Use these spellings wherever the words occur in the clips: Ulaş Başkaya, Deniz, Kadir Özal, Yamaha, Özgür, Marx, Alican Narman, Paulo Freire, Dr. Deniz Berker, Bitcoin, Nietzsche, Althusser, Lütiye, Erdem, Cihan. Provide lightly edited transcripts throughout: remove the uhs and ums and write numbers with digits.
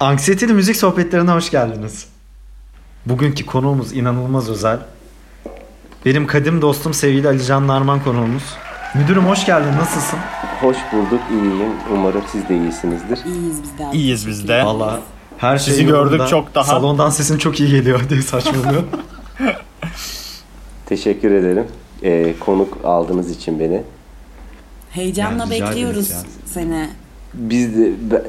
Anksiyeteli müzik sohbetlerine hoş geldiniz. Bugünkü konuğumuz inanılmaz özel. Benim kadim dostum sevgili Alican Narman konuğumuz. Müdürüm hoş geldin, nasılsın? Hoş bulduk, iyiyim. Umarım siz de iyisinizdir. İyiyiz biz de. Valla her şeyi sizi gördük yolunda, çok daha. Salondan sesin çok iyi geliyor diye saçmalıyor. Teşekkür ederim. Konuk aldığınız için beni. Heyecanla bekliyoruz seni. Biz de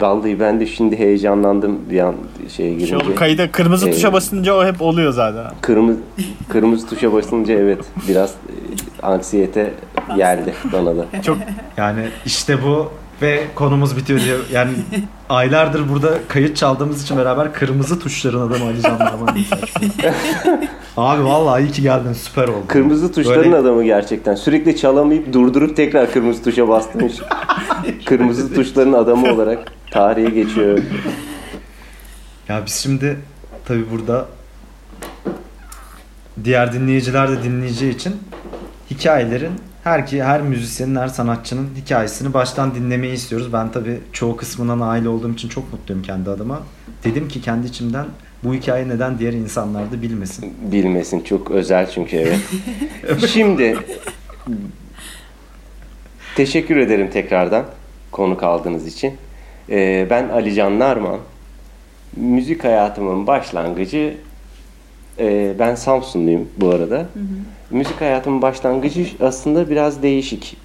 vallahi ben de şimdi heyecanlandım bir an şeye girince. Şu kayıda kırmızı tuşa basınca o hep oluyor zaten. Kırmızı tuşa basınca evet biraz anksiyete geldi bana da. Çok yani işte bu ve konumuz bitiyor diye yani aylardır burada kayıt çaldığımız için beraber kırmızı tuşların adamı Ali Can Narman. Abi vallahi iyi ki geldin, süper oldu. Kırmızı tuşların böyle... adamı gerçekten. Sürekli çalamayıp durdurup tekrar kırmızı tuşa bastım. Kırmızı tuşların adamı olarak tarihe geçiyor. Ya biz şimdi tabii burada diğer dinleyiciler de dinleyeceği için hikayelerin her müzisyenin, her sanatçının hikayesini baştan dinlemeyi istiyoruz. Ben tabii çoğu kısmına nail olduğum için çok mutluyum kendi adıma. Dedim ki kendi içimden bu hikaye neden diğer insanlar da bilmesin? Bilmesin, çok özel çünkü evet. Şimdi teşekkür ederim tekrardan konuk aldığınız için. Ben Alican Narman. Müzik hayatımın başlangıcı, ben Samsunluyum bu arada. Hı hı. Müzik hayatımın başlangıcı aslında biraz değişik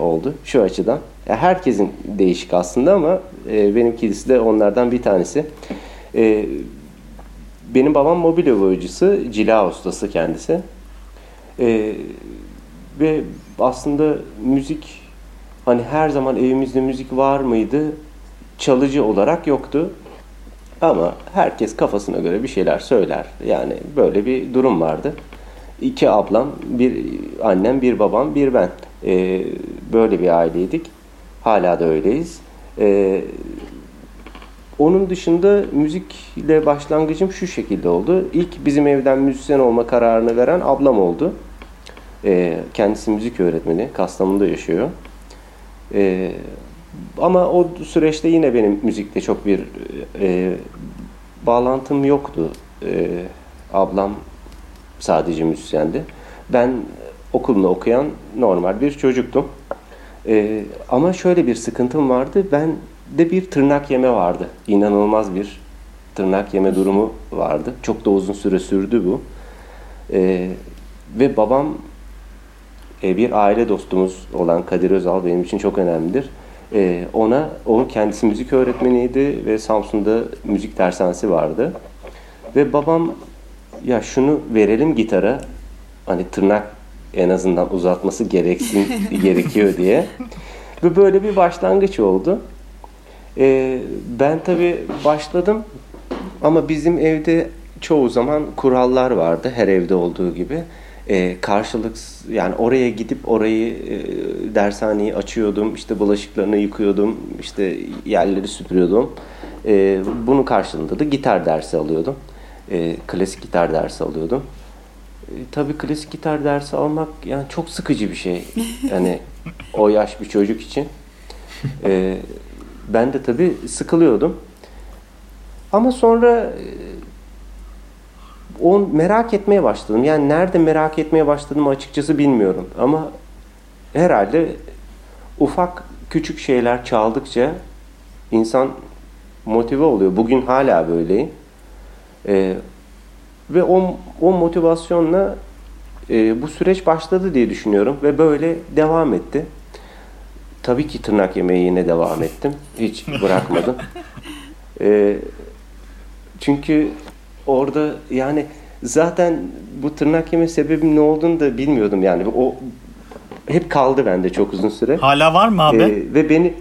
oldu şu açıdan. Yani herkesin değişik aslında ama benimkisi de onlardan bir tanesi. Benim babam mobilya boyacısı, cila ustası kendisi. Ve aslında müzik, hani her zaman evimizde müzik var mıydı? Çalıcı olarak yoktu. Ama herkes kafasına göre bir şeyler söyler. Yani böyle bir durum vardı. 2 ablam, bir annem, bir babam, bir ben. Böyle bir aileydik. Hala da öyleyiz. Onun dışında müzikle başlangıcım şu şekilde oldu. İlk bizim evden müzisyen olma kararını veren ablam oldu. Kendisi müzik öğretmeni. Kastamonu'da yaşıyor. Ama o süreçte yine benim müzikle çok bir bağlantım yoktu. Ablam sadece müzisyendi. Ben okulunu okuyan normal bir çocuktum. Ama şöyle bir sıkıntım vardı. Ben de bir tırnak yeme vardı. İnanılmaz bir tırnak yeme durumu vardı. Çok da uzun süre sürdü bu. Ve babam bir aile dostumuz olan Kadir Özal benim için çok önemlidir. Onun kendisi müzik öğretmeniydi ve Samsun'da müzik dershanesi vardı. Ve babam ya şunu verelim gitara, hani tırnak en azından uzatması gerekiyor diye. Ve böyle bir başlangıç oldu. Ben tabii başladım ama bizim evde çoğu zaman kurallar vardı her evde olduğu gibi. Yani oraya gidip dershaneyi açıyordum, işte bulaşıklarını yıkıyordum, işte yerleri süpürüyordum. Bunun karşılığında da gitar dersi alıyordum. Klasik gitar dersi alıyordum. Tabii klasik gitar dersi almak yani çok sıkıcı bir şey. Yani o yaş bir çocuk için. Ben de tabii sıkılıyordum. Ama sonra merak etmeye başladım. Yani nerede merak etmeye başladığımı açıkçası bilmiyorum. Ama herhalde ufak küçük şeyler çaldıkça insan motive oluyor. Bugün hala böyleyim. Ve o motivasyonla bu süreç başladı diye düşünüyorum. Ve böyle devam etti. Tabii ki tırnak yemeği yine devam ettim. Hiç bırakmadım. Çünkü orada yani zaten bu tırnak yeme sebebim ne olduğunu da bilmiyordum yani. O hep kaldı bende çok uzun süre. Hala var mı abi? Ve beni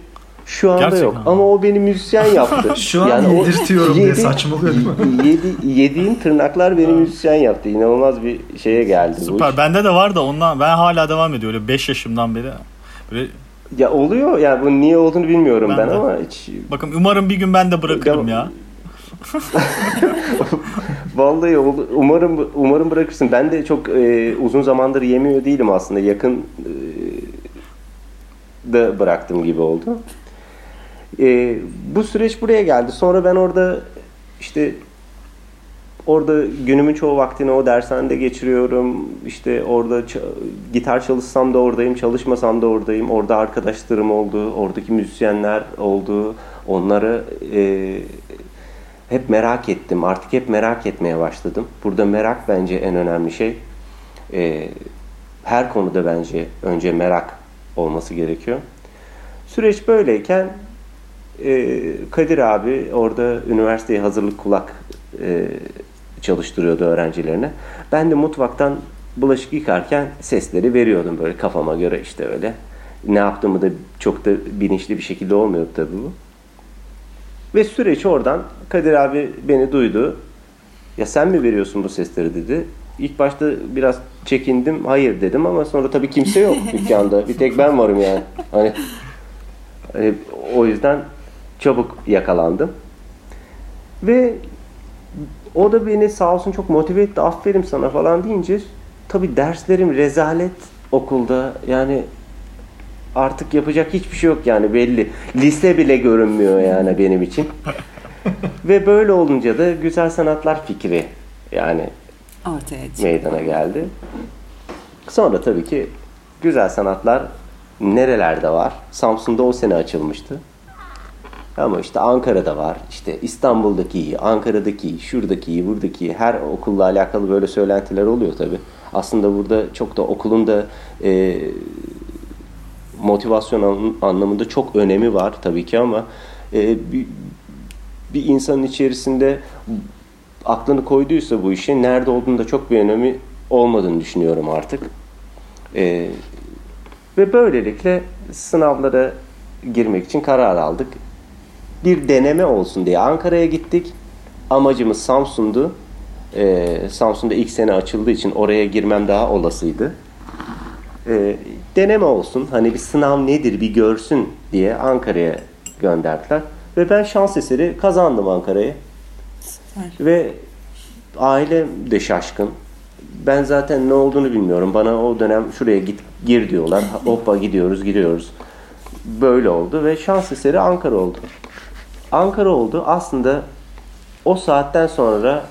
şu anda gerçekten yok mi? Ama o beni müzisyen yaptı. Şu an yani yedirtiyorum diye saçmalıyor değil mi? Yediğim tırnaklar beni müzisyen yaptı. İnanılmaz bir şeye geldi. Süper. Bende de var da ondan ben hala devam ediyor. Öyle 5 yaşımdan beri. Böyle... Ya oluyor ya yani bunun niye olduğunu bilmiyorum ben ama hiç... Bakın umarım bir gün ben de bırakırım ya. Vallahi umarım bırakırsın. Ben de çok uzun zamandır yemiyor değilim aslında. Yakın da bıraktım gibi oldu. Bu süreç buraya geldi. Sonra ben orada işte orada günümün çoğu vaktini o dershanede geçiriyorum. İşte orada gitar çalışsam da oradayım, çalışmasam da oradayım. Orada arkadaşlarım oldu, oradaki müzisyenler oldu. Onları hep merak ettim. Artık hep merak etmeye başladım. Burada merak bence en önemli şey. Her konuda bence önce merak olması gerekiyor. Süreç böyleyken Kadir abi orada üniversiteye hazırlık kulak çalıştırıyordu öğrencilerine. Ben de mutfaktan bulaşık yıkarken sesleri veriyordum böyle kafama göre işte öyle. Ne yaptığımı da çok da bilinçli bir şekilde olmuyordu tabii bu. Ve süreç oradan Kadir abi beni duydu. Ya sen mi veriyorsun bu sesleri dedi. İlk başta biraz çekindim. Hayır dedim ama sonra tabii kimse yok dükkanda. Bir tek ben varım yani. Hani o yüzden çabuk yakalandım. Ve o da beni sağ olsun çok motive etti. Aferin sana falan deyince tabii derslerim rezalet okulda. Yani artık yapacak hiçbir şey yok yani belli. Lise bile görünmüyor yani benim için. Ve böyle olunca da güzel sanatlar fikri yani ortaya meydana geldi. Sonra tabii ki güzel sanatlar nerelerde var? Samsun'da o sene açılmıştı. Ama işte Ankara'da var. İşte İstanbul'daki iyi, Ankara'daki iyi, şuradaki iyi, buradaki iyi. Her okulla alakalı böyle söylentiler oluyor tabii. Aslında burada çok da okulun da motivasyon anlamında çok önemi var tabii ki ama bir insanın içerisinde aklını koyduysa bu işe nerede olduğunda çok bir önemi olmadığını düşünüyorum artık. Ve böylelikle sınavlara girmek için karar aldık. Bir deneme olsun diye Ankara'ya gittik. Amacımız Samsun'du. Samsun'da ilk sene açıldığı için oraya girmem daha olasıydı. Deneme olsun, hani bir sınav nedir bir görsün diye Ankara'ya gönderdiler. Ve ben şans eseri kazandım Ankara'yı. Ve ailem de şaşkın. Ben zaten ne olduğunu bilmiyorum. Bana o dönem şuraya git gir diyorlar. Hoppa gidiyoruz. Böyle oldu ve şans eseri Ankara oldu. Ankara oldu. Aslında o saatten sonra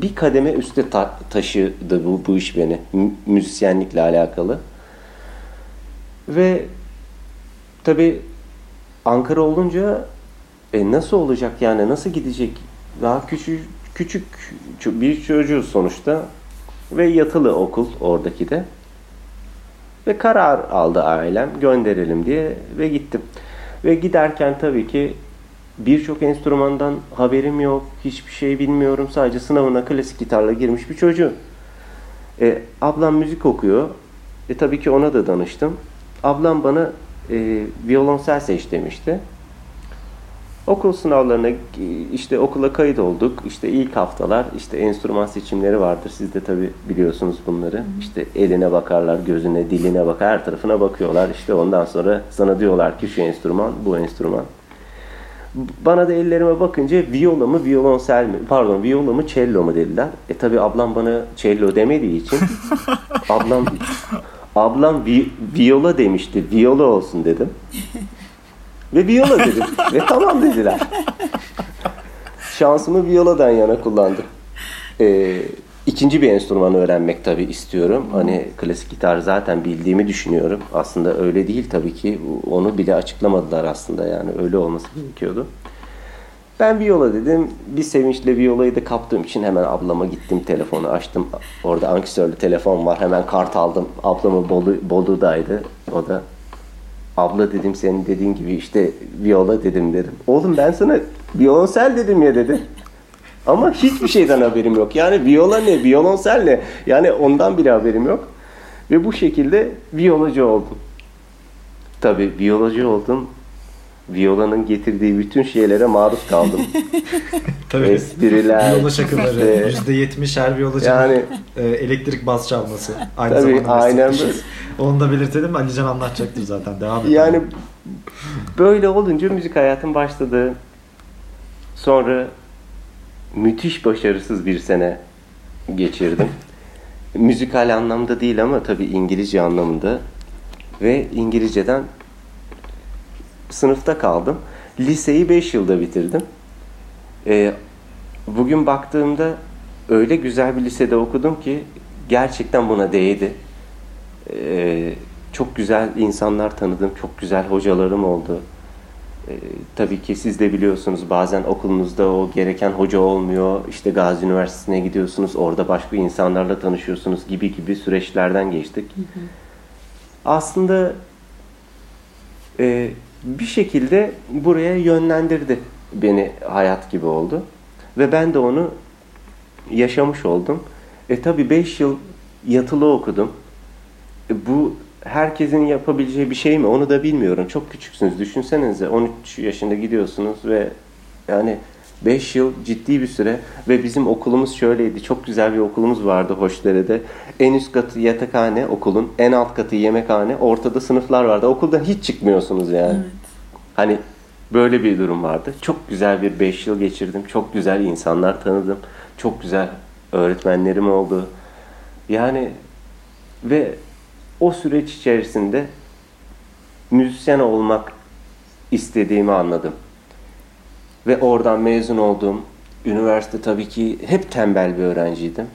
bir kademe üste taşıdı bu iş beni. Müzisyenlikle alakalı. Ve tabii Ankara olunca nasıl olacak yani? Nasıl gidecek? Daha küçük bir çocuğuz sonuçta. Ve yatılı okul oradaki de. Ve karar aldı ailem gönderelim diye ve gittim. Ve giderken tabii ki birçok enstrümandan haberim yok. Hiçbir şey bilmiyorum. Sadece sınavına klasik gitarla girmiş bir çocuğum. Ablam müzik okuyor. Tabii ki ona da danıştım. Ablam bana violonsel seç demişti. Okul sınavlarına işte okula kayıt olduk. İşte ilk haftalar işte enstrüman seçimleri vardır. Siz de tabii biliyorsunuz bunları. İşte eline bakarlar, gözüne, diline bakar, her tarafına bakıyorlar. İşte ondan sonra sana diyorlar ki şu enstrüman, bu enstrüman. Bana da ellerime bakınca viola mı, violonsel mi? Pardon, viola mı, cello mu dediler. Tabii ablam bana cello demediği için ablam viola demişti. Viola olsun dedim. Ve viola dedim. Ve tamam dediler. Şansımı violadan yana kullandım. İkinci bir enstrümanı öğrenmek tabii istiyorum. Hani klasik gitar zaten bildiğimi düşünüyorum. Aslında öyle değil tabii ki. Onu bile açıklamadılar aslında yani. Öyle olması gerekiyordu. Ben viola dedim. Bir sevinçle violayı da kaptığım için hemen ablama gittim. Telefonu açtım. Orada ankesörlü telefon var. Hemen kart aldım. Ablamın Bolu'daydı. O da abla dedim senin dediğin gibi işte viola dedim. Oğlum ben sana violonsel dedim ya dedi. Ama hiçbir şeyden haberim yok. Yani viola ne, violonsel ne? Yani ondan bile haberim yok. Ve bu şekilde violacı oldum. Tabii violacı oldum. Violanın getirdiği bütün şeylere maruz kaldım. Tabii. Espriler. Viola şakaları. %70 her violacının yani, elektrik bas çalması. Aynı tabii, zamanda aynen böyle. Onu da belirtelim. Alican anlatacaktır zaten. Devam edelim. Yani böyle olunca müzik hayatım başladı. Sonra müthiş başarısız bir sene geçirdim. Müzikal anlamda değil ama tabii İngilizce anlamında. Ve İngilizceden sınıfta kaldım. Liseyi 5 yılda bitirdim. Bugün baktığımda öyle güzel bir lisede okudum ki gerçekten buna değdi. Çok güzel insanlar tanıdım, çok güzel hocalarım oldu. Tabii ki siz de biliyorsunuz, bazen okulunuzda o gereken hoca olmuyor. İşte Gazi Üniversitesi'ne gidiyorsunuz, orada başka insanlarla tanışıyorsunuz gibi süreçlerden geçtik. Hı hı. Aslında bir şekilde buraya yönlendirdi beni, hayat gibi oldu. Ve ben de onu yaşamış oldum. Tabii 5 yıl yatılı okudum. Bu herkesin yapabileceği bir şey mi? Onu da bilmiyorum. Çok küçüksünüz. Düşünsenize 13 yaşında gidiyorsunuz ve yani 5 yıl ciddi bir süre. Ve bizim okulumuz şöyleydi. Çok güzel bir okulumuz vardı Hoşdere'de. En üst katı yatakhane okulun, en alt katı yemekhane, ortada sınıflar vardı. Okuldan hiç çıkmıyorsunuz yani. Evet. Hani böyle bir durum vardı. Çok güzel bir 5 yıl geçirdim. Çok güzel insanlar tanıdım. Çok güzel öğretmenlerim oldu. Yani ve o süreç içerisinde müzisyen olmak istediğimi anladım. Ve oradan mezun oldum. Üniversite, tabii ki hep tembel bir öğrenciydim.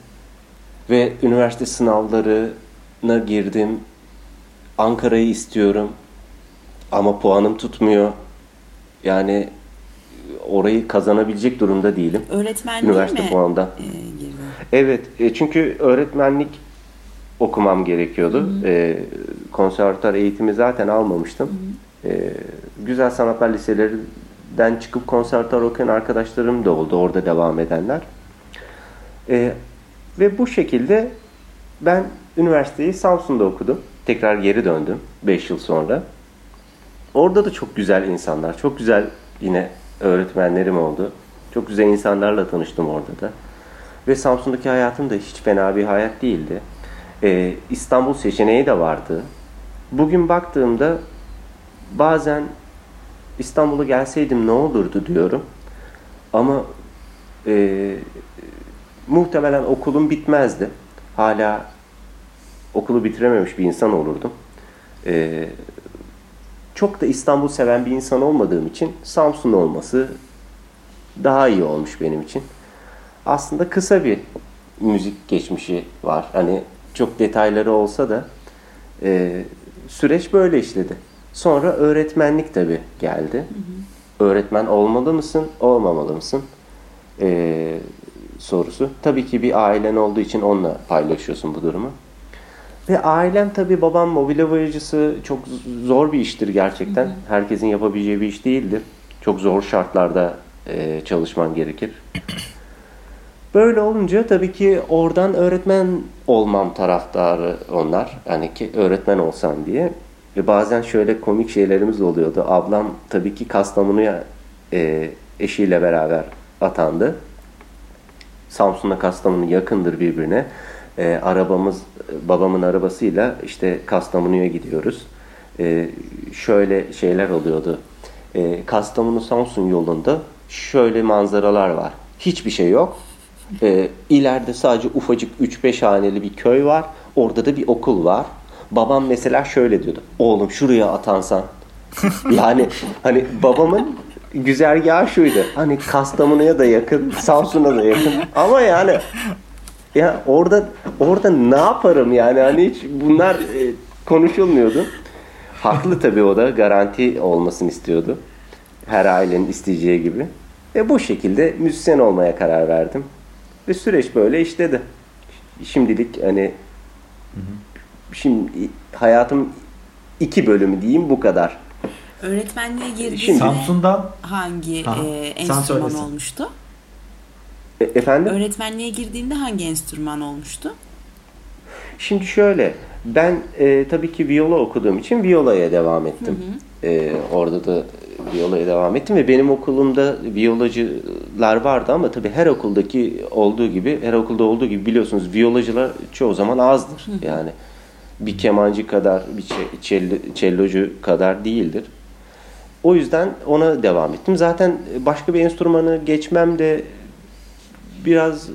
Ve üniversite sınavlarına girdim. Ankara'yı istiyorum. Ama puanım tutmuyor. Yani orayı kazanabilecek durumda değilim. Öğretmenliğe üniversite mi puanından girdim? Evet. Çünkü öğretmenlik okumam gerekiyordu. Konservatuar eğitimi zaten almamıştım. Güzel Sanatlar Liseleri'den çıkıp konservatuar okuyan arkadaşlarım da oldu, orada devam edenler. Ve bu şekilde ben üniversiteyi Samsun'da okudum. Tekrar geri döndüm 5 yıl sonra. Orada da çok güzel insanlar, çok güzel yine öğretmenlerim oldu. Çok güzel insanlarla tanıştım orada da. Ve Samsun'daki hayatım da hiç fena bir hayat değildi. İstanbul seçeneği de vardı. Bugün baktığımda bazen İstanbul'a gelseydim ne olurdu diyorum. Ama muhtemelen okulum bitmezdi. Hala okulu bitirememiş bir insan olurdum. Çok da İstanbul seven bir insan olmadığım için Samsun olması daha iyi olmuş benim için. Aslında kısa bir müzik geçmişi var. Hani çok detayları olsa da süreç böyle işledi. Sonra öğretmenlik tabii geldi. Hı hı. Öğretmen olmalı mısın, olmamalı mısın sorusu. Tabii ki bir ailen olduğu için onunla paylaşıyorsun bu durumu. Ve ailem, tabii babam mobilya boyacısı, çok zor bir iştir gerçekten. Hı hı. Herkesin yapabileceği bir iş değildir. Çok zor şartlarda çalışman gerekir. Böyle olunca tabii ki oradan öğretmen olmam taraftarı onlar. Yani ki öğretmen olsam diye. Ve bazen şöyle komik şeylerimiz oluyordu. Ablam tabii ki Kastamonu'ya eşiyle beraber atandı. Samsun'la Kastamonu yakındır birbirine. Arabamız, babamın arabasıyla işte Kastamonu'ya gidiyoruz. Şöyle şeyler oluyordu. Kastamonu-Samsun yolunda şöyle manzaralar var. Hiçbir şey yok. İleride sadece ufacık 3-5 haneli bir köy var. Orada da bir okul var. Babam mesela şöyle diyordu. Oğlum şuraya atansan. Yani hani babamın güzergahı şuydu. Hani Kastamonu'ya da yakın, Samsun'a da yakın. Ama yani ya orada ne yaparım yani, hani hiç bunlar konuşulmuyordu. Haklı tabii, o da garanti olmasını istiyordu. Her ailenin isteyeceği gibi. Bu şekilde müzisyen olmaya karar verdim. Ve süreç böyle işledi. Şimdilik hani şimdi hayatım iki bölümü diyeyim, bu kadar. Öğretmenliğe girdiğinde Samsun'dan hangi enstrüman olmuştu? Efendim? Öğretmenliğe girdiğinde hangi enstrüman olmuştu? Şimdi şöyle, ben tabii ki viyola okuduğum için viyolaya devam ettim. Hı hı. Orada da viyolaya devam ettim ve benim okulumda viyolacılar vardı ama tabii her okulda olduğu gibi biliyorsunuz viyolacılar çoğu zaman azdır. Hı hı. Yani bir kemancı kadar, bir cellocu kadar değildir. O yüzden ona devam ettim. Zaten başka bir enstrümanı geçmem de biraz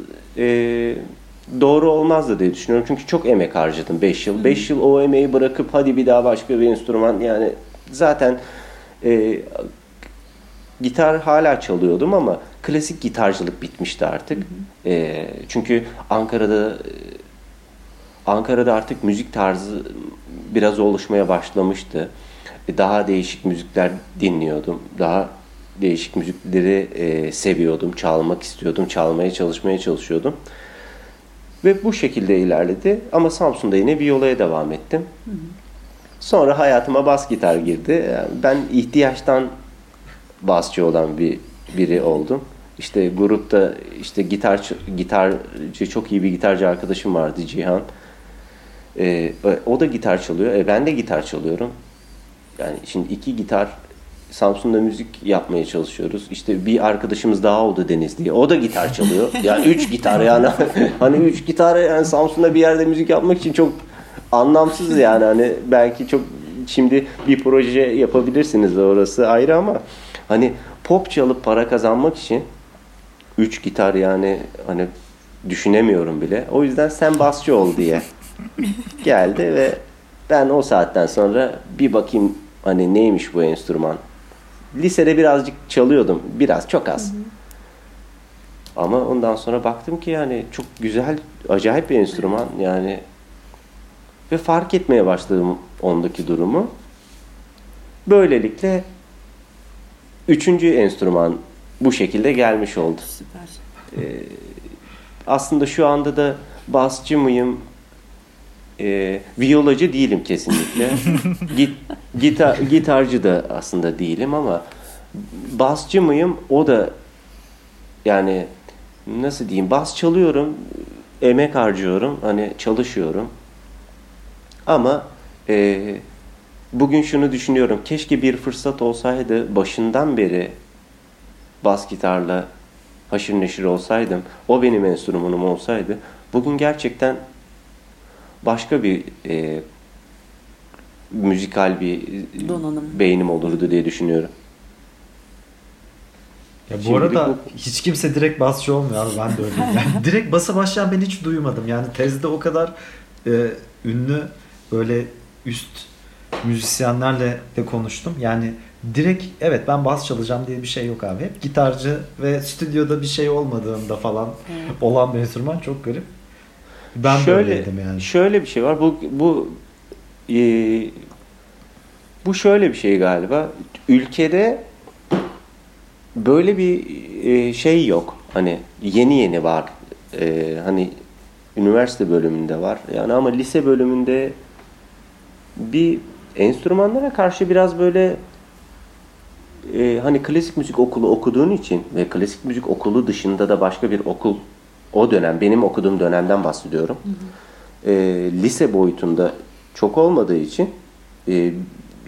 doğru olmazdı diye düşünüyorum. Çünkü çok emek harcadım 5 yıl. 5 yıl o emeği bırakıp hadi bir daha başka bir enstrüman, yani zaten Gitar hala çalıyordum ama klasik gitarcılık bitmişti artık. Hı hı. Çünkü Ankara'da artık müzik tarzı biraz oluşmaya başlamıştı. Daha değişik müzikler dinliyordum. Daha değişik müzikleri seviyordum, çalmak istiyordum, çalışmaya çalışıyordum. Ve bu şekilde ilerledi. Ama Samsun'da yine bir yolaya devam ettim. Hı hı. Sonra hayatıma bas gitar girdi. Yani ben ihtiyaçtan basçı olan biri oldum. İşte grupta işte gitarcı, çok iyi bir gitarcı arkadaşım vardı, Cihan. O da gitar çalıyor. Ben de gitar çalıyorum. Yani şimdi iki gitar, Samsun'da müzik yapmaya çalışıyoruz. İşte bir arkadaşımız daha oldu, Deniz diye. O da gitar çalıyor. Yani üç gitar yani. Hani üç gitar yani Samsun'da bir yerde müzik yapmak için çok anlamsız yani. Hani belki çok şimdi bir proje yapabilirsiniz, orası ayrı ama hani pop çalıp para kazanmak için 3 gitar yani hani düşünemiyorum bile. O yüzden sen basçı ol diye geldi ve ben o saatten sonra bir bakayım hani neymiş bu enstrüman. Lisede birazcık çalıyordum. Biraz, çok az. Hı hı. Ama ondan sonra baktım ki yani çok güzel, acayip bir enstrüman yani. Ve fark etmeye başladım ondaki durumu. Böylelikle 3. enstrüman bu şekilde gelmiş oldu. Süper. Aslında şu anda da basçı mıyım? Viyolacı değilim kesinlikle. Gitarcı da aslında değilim ama basçı mıyım? O da yani nasıl diyeyim? Bas çalıyorum, emek harcıyorum, hani çalışıyorum. Ama bugün şunu düşünüyorum. Keşke bir fırsat olsaydı, başından beri bas gitarla haşır neşir olsaydım. O benim enstrümanım olsaydı. Bugün gerçekten başka bir müzikal bir donanım, beynim olurdu diye düşünüyorum. Ya bu arada hiç kimse direkt basçı olmuyor. Ben de öyleyim. Yani direkt basa başlayan ben hiç duymadım. Yani tezde o kadar ünlü böyle üst müzisyenlerle de konuştum. Yani direkt evet ben bas çalacağım diye bir şey yok abi. Hep gitarcı ve stüdyoda bir şey olmadığında falan olan bir enstrüman, çok garip. Ben böyleydim yani. Şöyle bir şey var. Bu şöyle bir şey galiba. Ülkede böyle bir şey yok. Hani yeni var. Hani üniversite bölümünde var. Yani ama lise bölümünde bir enstrümanlara karşı biraz böyle hani klasik müzik okulu okuduğun için ve klasik müzik okulu dışında da başka bir okul, o dönem benim okuduğum dönemden bahsediyorum. Hı hı. Lise boyutunda çok olmadığı için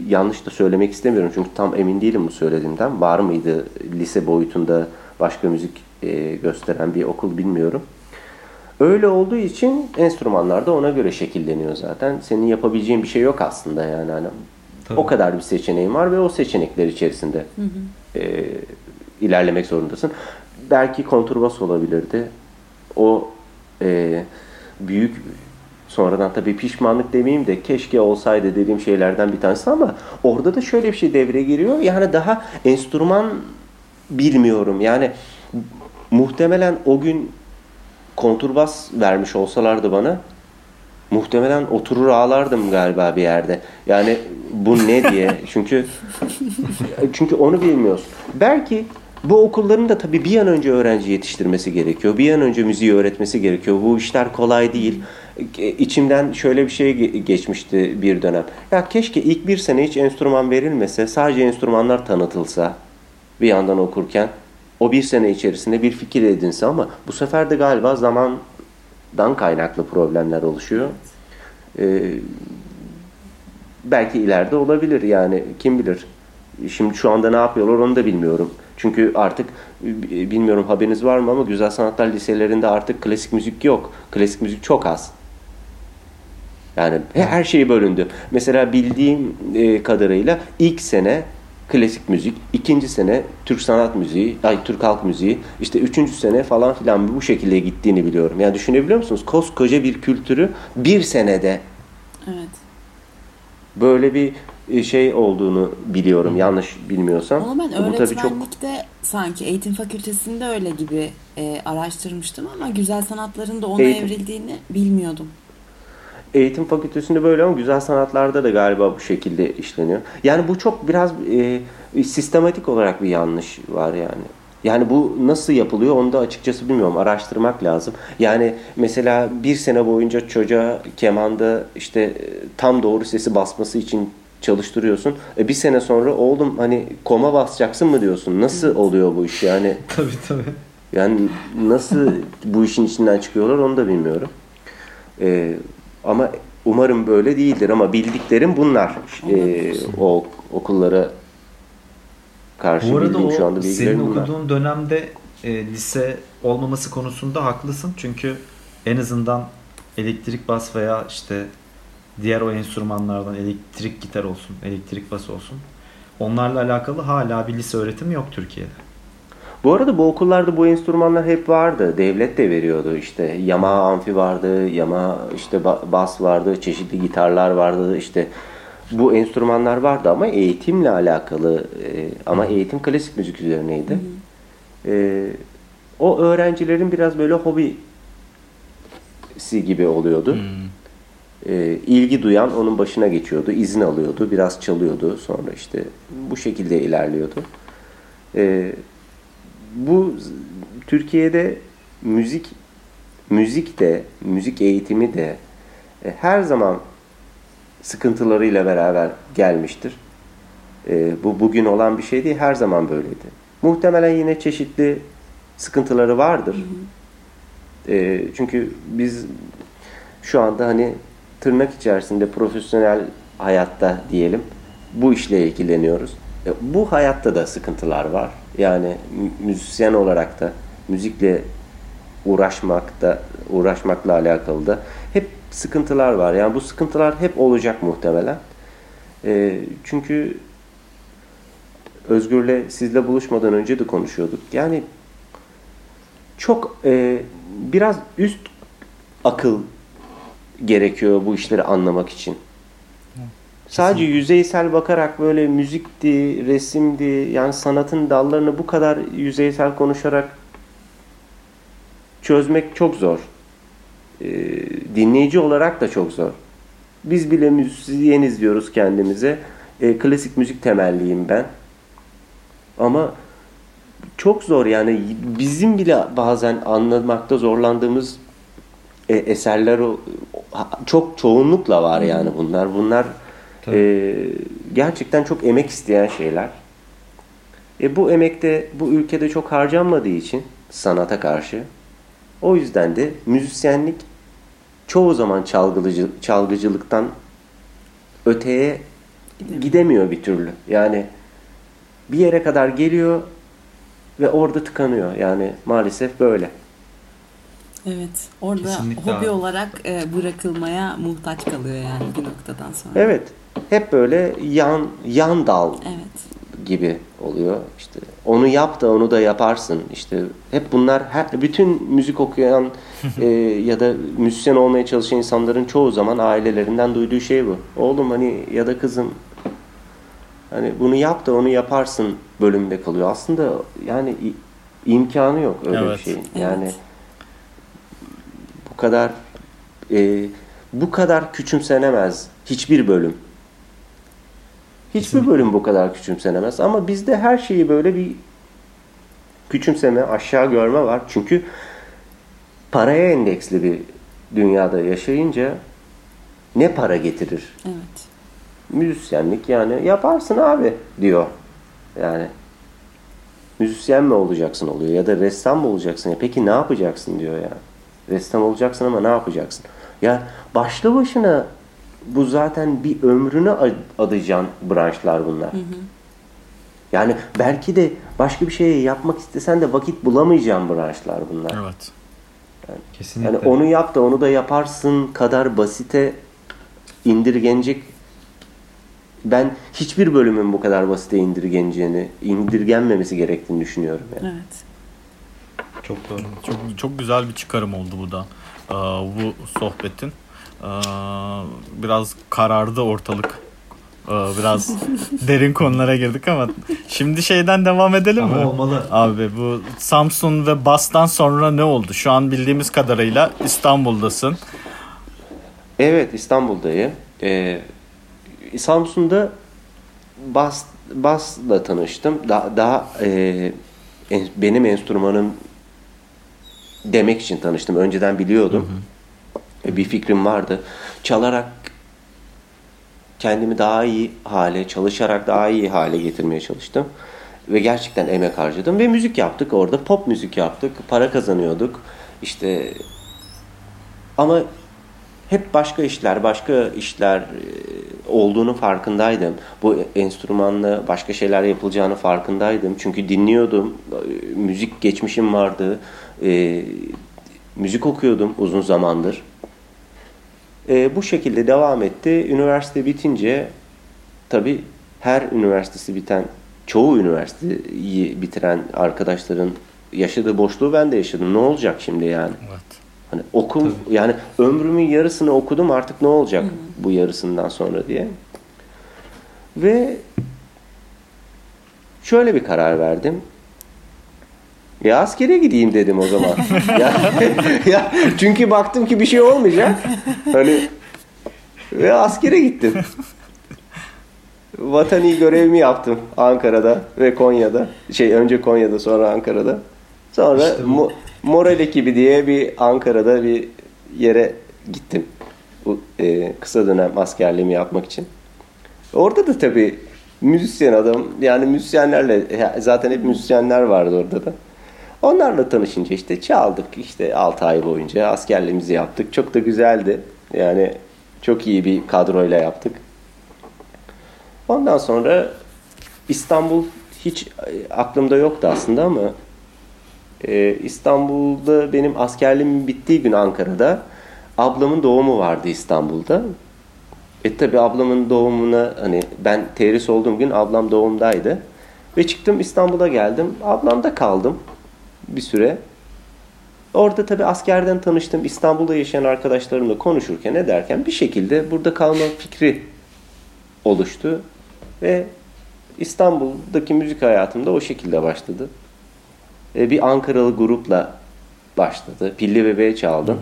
yanlış da söylemek istemiyorum çünkü tam emin değilim bu söylediğimden. Var mıydı lise boyutunda başka müzik gösteren bir okul, bilmiyorum. Öyle olduğu için enstrümanlar da ona göre şekilleniyor zaten. Senin yapabileceğin bir şey yok aslında yani. Tabii. O kadar bir seçeneğin var ve o seçenekler içerisinde hı hı. İlerlemek zorundasın. Belki kontrbas olabilirdi. O büyük, sonradan tabii pişmanlık demeyeyim de keşke olsaydı dediğim şeylerden bir tanesi ama orada da şöyle bir şey devreye giriyor. Yani daha enstrüman bilmiyorum. Yani muhtemelen o gün kontrbas vermiş olsalardı bana muhtemelen oturur ağlardım galiba bir yerde. Yani bu ne diye. Çünkü onu bilmiyorsun. Belki bu okulların da tabii bir an önce öğrenci yetiştirmesi gerekiyor. Bir an önce müziği öğretmesi gerekiyor. Bu işler kolay değil. İçimden şöyle bir şey geçmişti bir dönem. Ya keşke ilk bir sene hiç enstrüman verilmese, sadece enstrümanlar tanıtılsa bir yandan okurken. O bir sene içerisinde bir fikir edinse ama bu sefer de galiba zamandan kaynaklı problemler oluşuyor. Belki ileride olabilir yani, kim bilir. Şimdi şu anda ne yapıyorlar onu da bilmiyorum. Çünkü artık bilmiyorum haberiniz var mı ama Güzel Sanatlar liselerinde artık klasik müzik yok. Klasik müzik çok az. Yani her şey bölündü. Mesela bildiğim kadarıyla ilk sene klasik müzik, 2. sene Türk sanat müziği, Türk halk müziği, işte 3. sene falan filan bu şekilde gittiğini biliyorum. Yani düşünebiliyor musunuz? Koskoca bir kültürü bir senede. Evet. Böyle bir şey olduğunu biliyorum, yanlış bilmiyorsam. Ama ben öğretmenlikte sanki eğitim fakültesinde öyle gibi araştırmıştım ama güzel sanatların da ona evrildiğini bilmiyordum. Eğitim fakültesinde böyle ama güzel sanatlarda da galiba bu şekilde işleniyor. Yani bu çok biraz sistematik olarak bir yanlış var yani. Yani bu nasıl yapılıyor onu da açıkçası bilmiyorum. Araştırmak lazım. Yani mesela bir sene boyunca çocuğa kemanda işte tam doğru sesi basması için çalıştırıyorsun. Bir sene sonra oğlum hani koma basacaksın mı diyorsun. Nasıl oluyor bu iş yani? Tabii. Yani nasıl bu işin içinden çıkıyorlar onu da bilmiyorum. Ama umarım böyle değildir ama bildiklerim bunlar. O okullara karşı bu arada şu anda senin okuduğun dönemde lise olmaması konusunda haklısın. Çünkü en azından elektrik bas veya işte diğer o enstrümanlardan elektrik gitar olsun, elektrik bas olsun. Onlarla alakalı hala bir lise öğretimi yok Türkiye'de. Bu arada bu okullarda bu enstrümanlar hep vardı. Devlet de veriyordu işte. Yamaha amfi vardı, yamaha işte bas vardı, çeşitli gitarlar vardı işte. Bu enstrümanlar vardı ama eğitimle alakalı ama eğitim klasik müzik üzerineydi. O öğrencilerin biraz böyle hobisi gibi oluyordu. İlgi duyan onun başına geçiyordu, izin alıyordu, biraz çalıyordu, sonra işte bu şekilde ilerliyordu. Bu Türkiye'de müzik eğitimi de her zaman sıkıntılarıyla beraber gelmiştir. Bu bugün olan bir şey değil, her zaman böyleydi. Muhtemelen yine çeşitli sıkıntıları vardır. Çünkü biz şu anda hani tırnak içerisinde profesyonel hayatta diyelim, bu işle ilgileniyoruz. Bu hayatta da sıkıntılar var. Yani müzisyen olarak da, müzikle uğraşmakla alakalı da hep sıkıntılar var. Yani bu sıkıntılar hep olacak muhtemelen. Çünkü Özgür'le, sizle buluşmadan önce de konuşuyorduk. Yani çok biraz üst akıl gerekiyor bu işleri anlamak için. Sadece yüzeysel bakarak böyle müzikti, resimdi, yani sanatın dallarını bu kadar yüzeysel konuşarak çözmek çok zor. Dinleyici olarak da çok zor. Biz bile müzisyeniz diyoruz kendimize. Klasik müzik temelliyim ben. Ama çok zor yani. Bizim bile bazen anlamakta zorlandığımız eserler çok çoğunlukla var yani bunlar. Bunlar gerçekten çok emek isteyen şeyler. Bu emekte bu ülkede çok harcanmadığı için sanata karşı. O yüzden de müzisyenlik çoğu zaman çalgıcılıktan öteye gidemiyor bir türlü. Yani bir yere kadar geliyor ve orada tıkanıyor. Yani maalesef böyle. Evet. Orada kesinlikle hobi olarak bırakılmaya muhtaç kalıyor yani bir noktadan sonra. Evet. Hep böyle yan dal gibi oluyor. İşte onu yap da onu da yaparsın. İşte hep bunlar bütün müzik okuyan ya da müzisyen olmaya çalışan insanların çoğu zaman ailelerinden duyduğu şey bu. Oğlum hani ya da kızım hani bunu yap da onu yaparsın bölümünde kalıyor. Aslında yani imkanı yok öyle bir şeyin. Yani bu kadar küçümsenemez hiçbir bölüm. Hiçbir bölüm bu kadar küçümsenemez. Ama bizde her şeyi böyle bir küçümseme, aşağı görme var. Çünkü paraya endeksli bir dünyada yaşayınca ne para getirir? Evet. Müzisyenlik yani yaparsın abi diyor. Yani müzisyen mi olacaksın oluyor ya da ressam mı olacaksın? Ya peki ne yapacaksın diyor yani. Ressam olacaksın ama ne yapacaksın? Ya başlı başına bu zaten bir ömrüne adayacağın branşlar bunlar. Hı hı. Yani belki de başka bir şey yapmak istesen de vakit bulamayacağın branşlar bunlar. Evet. Yani, kesinlikle. Yani onu yap da onu da yaparsın kadar basite indirgenecek. Ben hiçbir bölümün bu kadar basite indirgenmemesi gerektiğini düşünüyorum. Yani. Evet. Çok doğru. Çok güzel bir çıkarım oldu bu da. Bu sohbetin. Biraz karardı ortalık Biraz derin konulara girdik ama şimdi şeyden devam edelim ama mi? Olmalı. Abi bu Samsun ve Bas'tan sonra ne oldu? Şu an bildiğimiz kadarıyla İstanbul'dasın. Evet, İstanbul'dayım. Samsun'da Bas'la tanıştım. Daha benim enstrümanım demek için tanıştım. Önceden biliyordum. Hı hı. Bir fikrim vardı. Çalarak kendimi daha iyi hale, çalışarak daha iyi hale getirmeye çalıştım. Ve gerçekten emek harcadım. Ve müzik yaptık orada. Pop müzik yaptık. Para kazanıyorduk. İşte ama hep başka işler olduğunu farkındaydım. Bu enstrümanla başka şeyler yapılacağını farkındaydım. Çünkü dinliyordum. Müzik geçmişim vardı. Müzik okuyordum uzun zamandır. Bu şekilde devam etti. Üniversite bitince, tabii her üniversitesi biten, çoğu üniversiteyi bitiren arkadaşların yaşadığı boşluğu ben de yaşadım. Ne olacak şimdi yani? Evet. Hani yani ömrümün yarısını okudum, artık ne olacak bu yarısından sonra diye. Ve şöyle bir karar verdim. Ya askere gideyim dedim o zaman. ya çünkü baktım ki bir şey olmayacak. Hani ve askere gittim. Vatani görevimi yaptım Ankara'da ve Konya'da. Önce Konya'da, sonra Ankara'da. Sonra işte moral ekibi diye bir Ankara'da bir yere gittim. Kısa dönem askerliğimi yapmak için. Orada da tabii müzisyen adam, yani müzisyenlerle, zaten hep müzisyenler vardı orada da. Onlarla tanışınca işte çaldık, işte 6 ay boyunca askerliğimizi yaptık. Çok da güzeldi. Yani çok iyi bir kadroyla yaptık. Ondan sonra İstanbul hiç aklımda yoktu aslında ama İstanbul'da benim askerliğim bittiği gün Ankara'da ablamın doğumu vardı İstanbul'da. Tabii ablamın doğumuna, hani ben terhis olduğum gün ablam doğumdaydı. Ve çıktım, İstanbul'a geldim. Ablamda kaldım bir süre. Orada tabii askerden tanıştım. İstanbul'da yaşayan arkadaşlarımla konuşurken ederken bir şekilde burada kalma fikri oluştu. Ve İstanbul'daki müzik hayatım da o şekilde başladı. Bir Ankaralı grupla başladı. Pilli Bebeğe çaldım.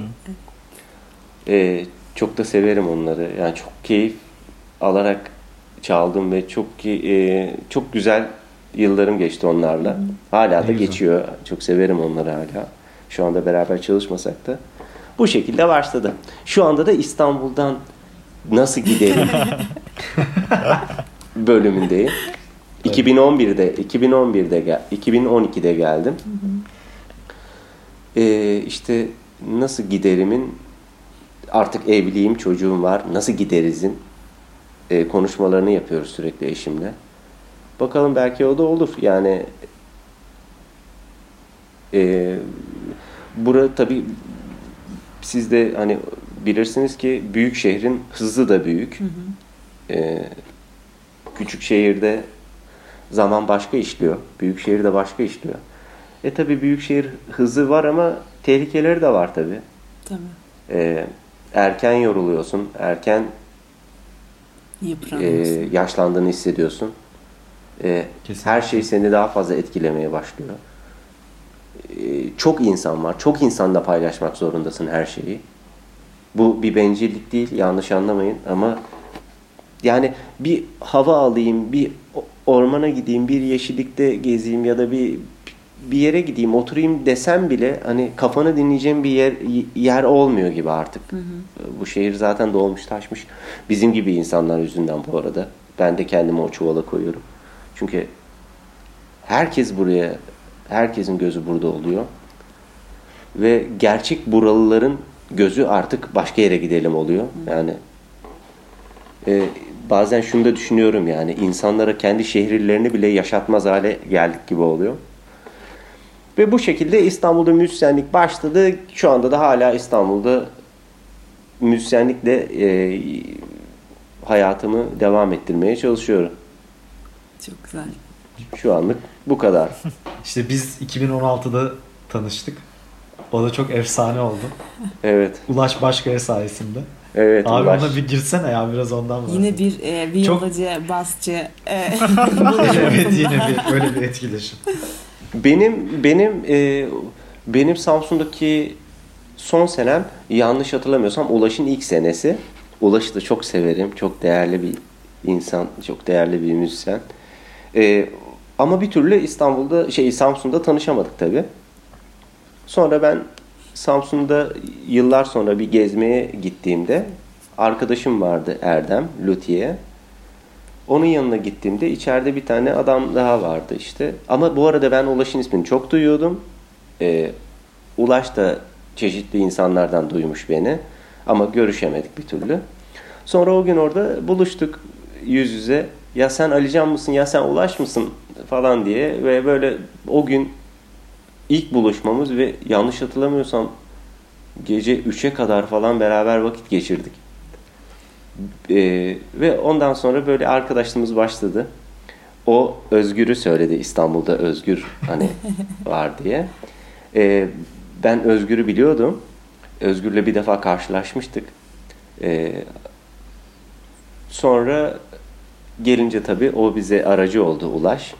Hı hı. Çok da severim onları. Yani çok keyif alarak çaldım ve çok güzel yıllarım geçti onlarla. Hı. Hala da geçiyor. Çok severim onları hala. Şu anda beraber çalışmasak da. Bu şekilde başladı. Şu anda da İstanbul'dan nasıl gidelim bölümündeyim. 2012'de geldim. İşte nasıl giderimin, artık evliyim, çocuğum var, nasıl giderizin konuşmalarını yapıyoruz sürekli eşimle. Bakalım, belki o da olur. Yani burada tabii siz de hani bilirsiniz ki büyük şehrin hızı da büyük. Hı hı. Küçük şehirde zaman başka işliyor. Büyük şehirde başka işliyor. Tabii büyük şehir hızı var ama tehlikeleri de var tabii. Tabii. Erken yoruluyorsun. Erken yaşlandığını hissediyorsun. Her şey seni daha fazla etkilemeye başlıyor. Çok insan var. Çok insanla paylaşmak zorundasın her şeyi. Bu bir bencillik değil. Yanlış anlamayın ama yani bir hava alayım, bir ormana gideyim, bir yeşillikte gezeyim ya da bir yere gideyim, oturayım desem bile hani kafanı dinleyeceğim bir yer olmuyor gibi artık. Hı hı. Bu şehir zaten dolmuş taşmış. Bizim gibi insanlar yüzünden bu arada. Ben de kendimi o çuvala koyuyorum. Çünkü herkesin gözü burada oluyor. Ve gerçek buralıların gözü artık başka yere gidelim oluyor. Yani bazen şunu da düşünüyorum, yani insanlara kendi şehirlerini bile yaşatmaz hale geldik gibi oluyor. Ve bu şekilde İstanbul'da müzisyenlik başladı. Şu anda da hala İstanbul'da müzisyenlikle hayatımı devam ettirmeye çalışıyorum. Çok güzel. Şu anlık bu kadar. İşte biz 2016'da tanıştık. O da çok efsane oldu. Evet. Ulaş Başkaya sayesinde. Evet, abi Ulaş. Ona bir girsene ya, biraz ondan bahsedeyim. Yine bir çok... yolacı, basçı. Evet, yine bir öyle bir etkileşim. Benim Samsun'daki son senem, yanlış hatırlamıyorsam, Ulaş'ın ilk senesi. Ulaş'ı da çok severim. Çok değerli bir insan, çok değerli bir müzisyen. Ama bir türlü Samsun'da tanışamadık tabii. Sonra ben Samsun'da yıllar sonra bir gezmeye gittiğimde arkadaşım vardı, Erdem, Lütiye. Onun yanına gittiğimde içeride bir tane adam daha vardı işte. Ama bu arada ben Ulaş'ın ismini çok duyuyordum. Ulaş da çeşitli insanlardan duymuş beni. Ama görüşemedik bir türlü. Sonra o gün orada buluştuk yüz yüze. Ya sen Alican mısın, ya sen Ulaş mısın falan diye. Ve böyle o gün ilk buluşmamız ve yanlış hatırlamıyorsam gece 3'e kadar falan beraber vakit geçirdik. Ve ondan sonra böyle arkadaşlığımız başladı. O Özgür'ü söyledi, İstanbul'da Özgür hani var diye. Ben Özgür'ü biliyordum. Özgür'le bir defa karşılaşmıştık. Sonra gelince tabii o bize aracı oldu, Ulaş.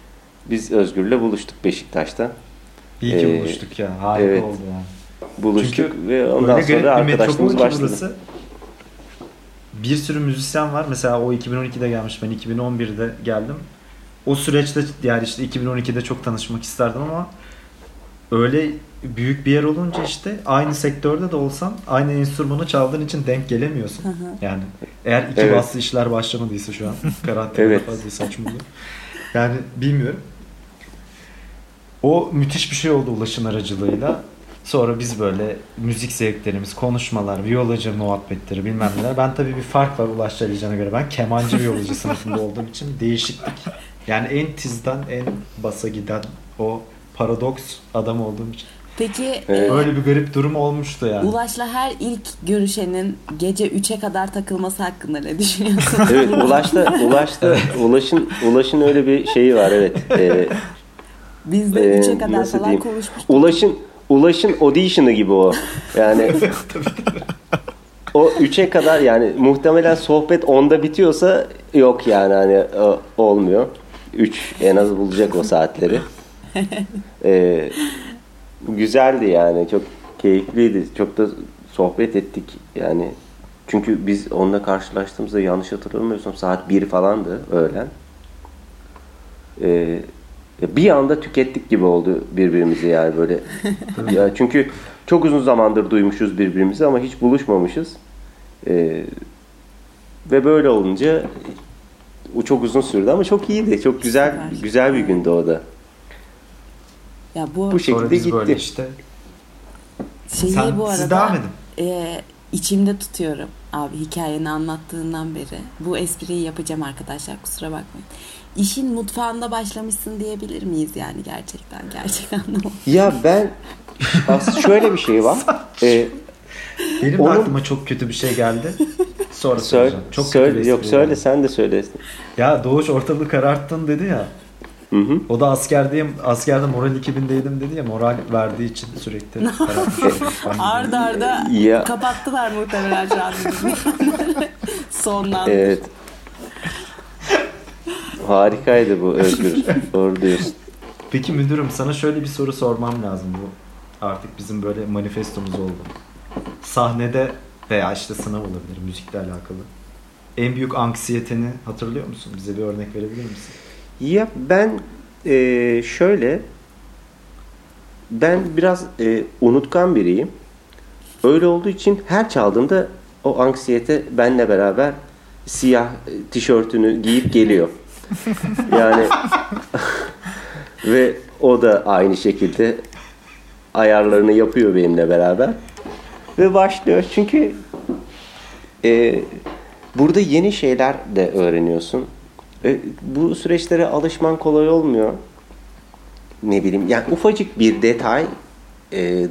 Biz Özgür'le buluştuk Beşiktaş'ta. İyi ki buluştuk ya. Harika evet, oldu yani. Buluştuk çünkü ve ondan sonra arkadaşlığımız başladı. Burası. Bir sürü müzisyen var. Mesela o 2012'de gelmiş. Ben 2011'de geldim. O süreçte yani işte 2012'de çok tanışmak isterdim ama öyle büyük bir yer olunca işte aynı sektörde de olsan aynı enstrümanı çaldığın için denk gelemiyorsun. Yani eğer iki evet, baslı işler başlamadıysa şu an karantinada evet, fazla saçmalıyor. Yani bilmiyorum. O müthiş bir şey oldu Ulaş'ın aracılığıyla. Sonra biz böyle müzik zevklerimiz, konuşmalar, viyolacı muhabbetleri bilmem neler. Ben tabii bir fark var Ulaş'la Alican'a göre. Ben kemancı viyolacı sınıfında olduğum için değişiklik. Yani en tizden en basa giden o paradoks adam olduğum için. Peki böyle bir garip durum olmuştu yani. Ulaş'la her ilk görüşenin gece 3'e kadar takılması hakkında ne düşünüyorsun? Evet, Ulaş'ın öyle bir şeyi var evet. Biz de 3'e kadar falan konuşmuştuk. Ulaş'ın audition'ı gibi o. Yani o 3'e kadar yani muhtemelen sohbet 10'da bitiyorsa yok yani hani olmuyor. 3 en az bulacak o saatleri. Güzeldi yani, çok keyifliydi. Çok da sohbet ettik yani. Çünkü biz onunla karşılaştığımızda yanlış hatırlamıyorsam saat 1 falandı öğlen. Bir anda tükettik gibi oldu birbirimizi yani böyle. Ya çünkü çok uzun zamandır duymuşuz birbirimizi ama hiç buluşmamışız. Ve böyle olunca o çok uzun sürdü ama çok iyiydi. Çok güzel bir gündü o da. Ya bu şekilde gitti. İşte. Sen, bu arada içimde tutuyorum abi, hikayeni anlattığından beri. Bu espriyi yapacağım arkadaşlar, kusura bakmayın. İşin mutfağında başlamışsın diyebilir miyiz yani gerçekten anlamda? Ya ben aslında şöyle bir şey var. Benim aklıma çok kötü bir şey geldi. Sonra söyleyeceğim. Çok kötü. Yok söyle yani. Sen de söylesin. Ya Doğuş ortalığı kararttın dedi ya. Hı-hı. O da askerde moral 2000'deydim dedi ya, moral verdiği için sürekli. Arda ya. Kapattılar muhtemelen canlıyı. Sonlandı. Evet. Harikaydı bu Özgür. Doğru diyorsun. Peki müdürüm, sana şöyle bir soru sormam lazım. Bu artık bizim böyle manifestomuz oldu. Sahnede veya işte sınav olabilir, müzikle alakalı. En büyük anksiyeteni hatırlıyor musun? Bize bir örnek verebilir misin? Ya ben biraz unutkan biriyim. Öyle olduğu için her çaldığımda o anksiyete benle beraber siyah tişörtünü giyip geliyor. Yani ve o da aynı şekilde ayarlarını yapıyor benimle beraber ve başlıyor. Çünkü burada yeni şeyler de öğreniyorsun. Bu süreçlere alışman kolay olmuyor. Ne bileyim yani ufacık bir detay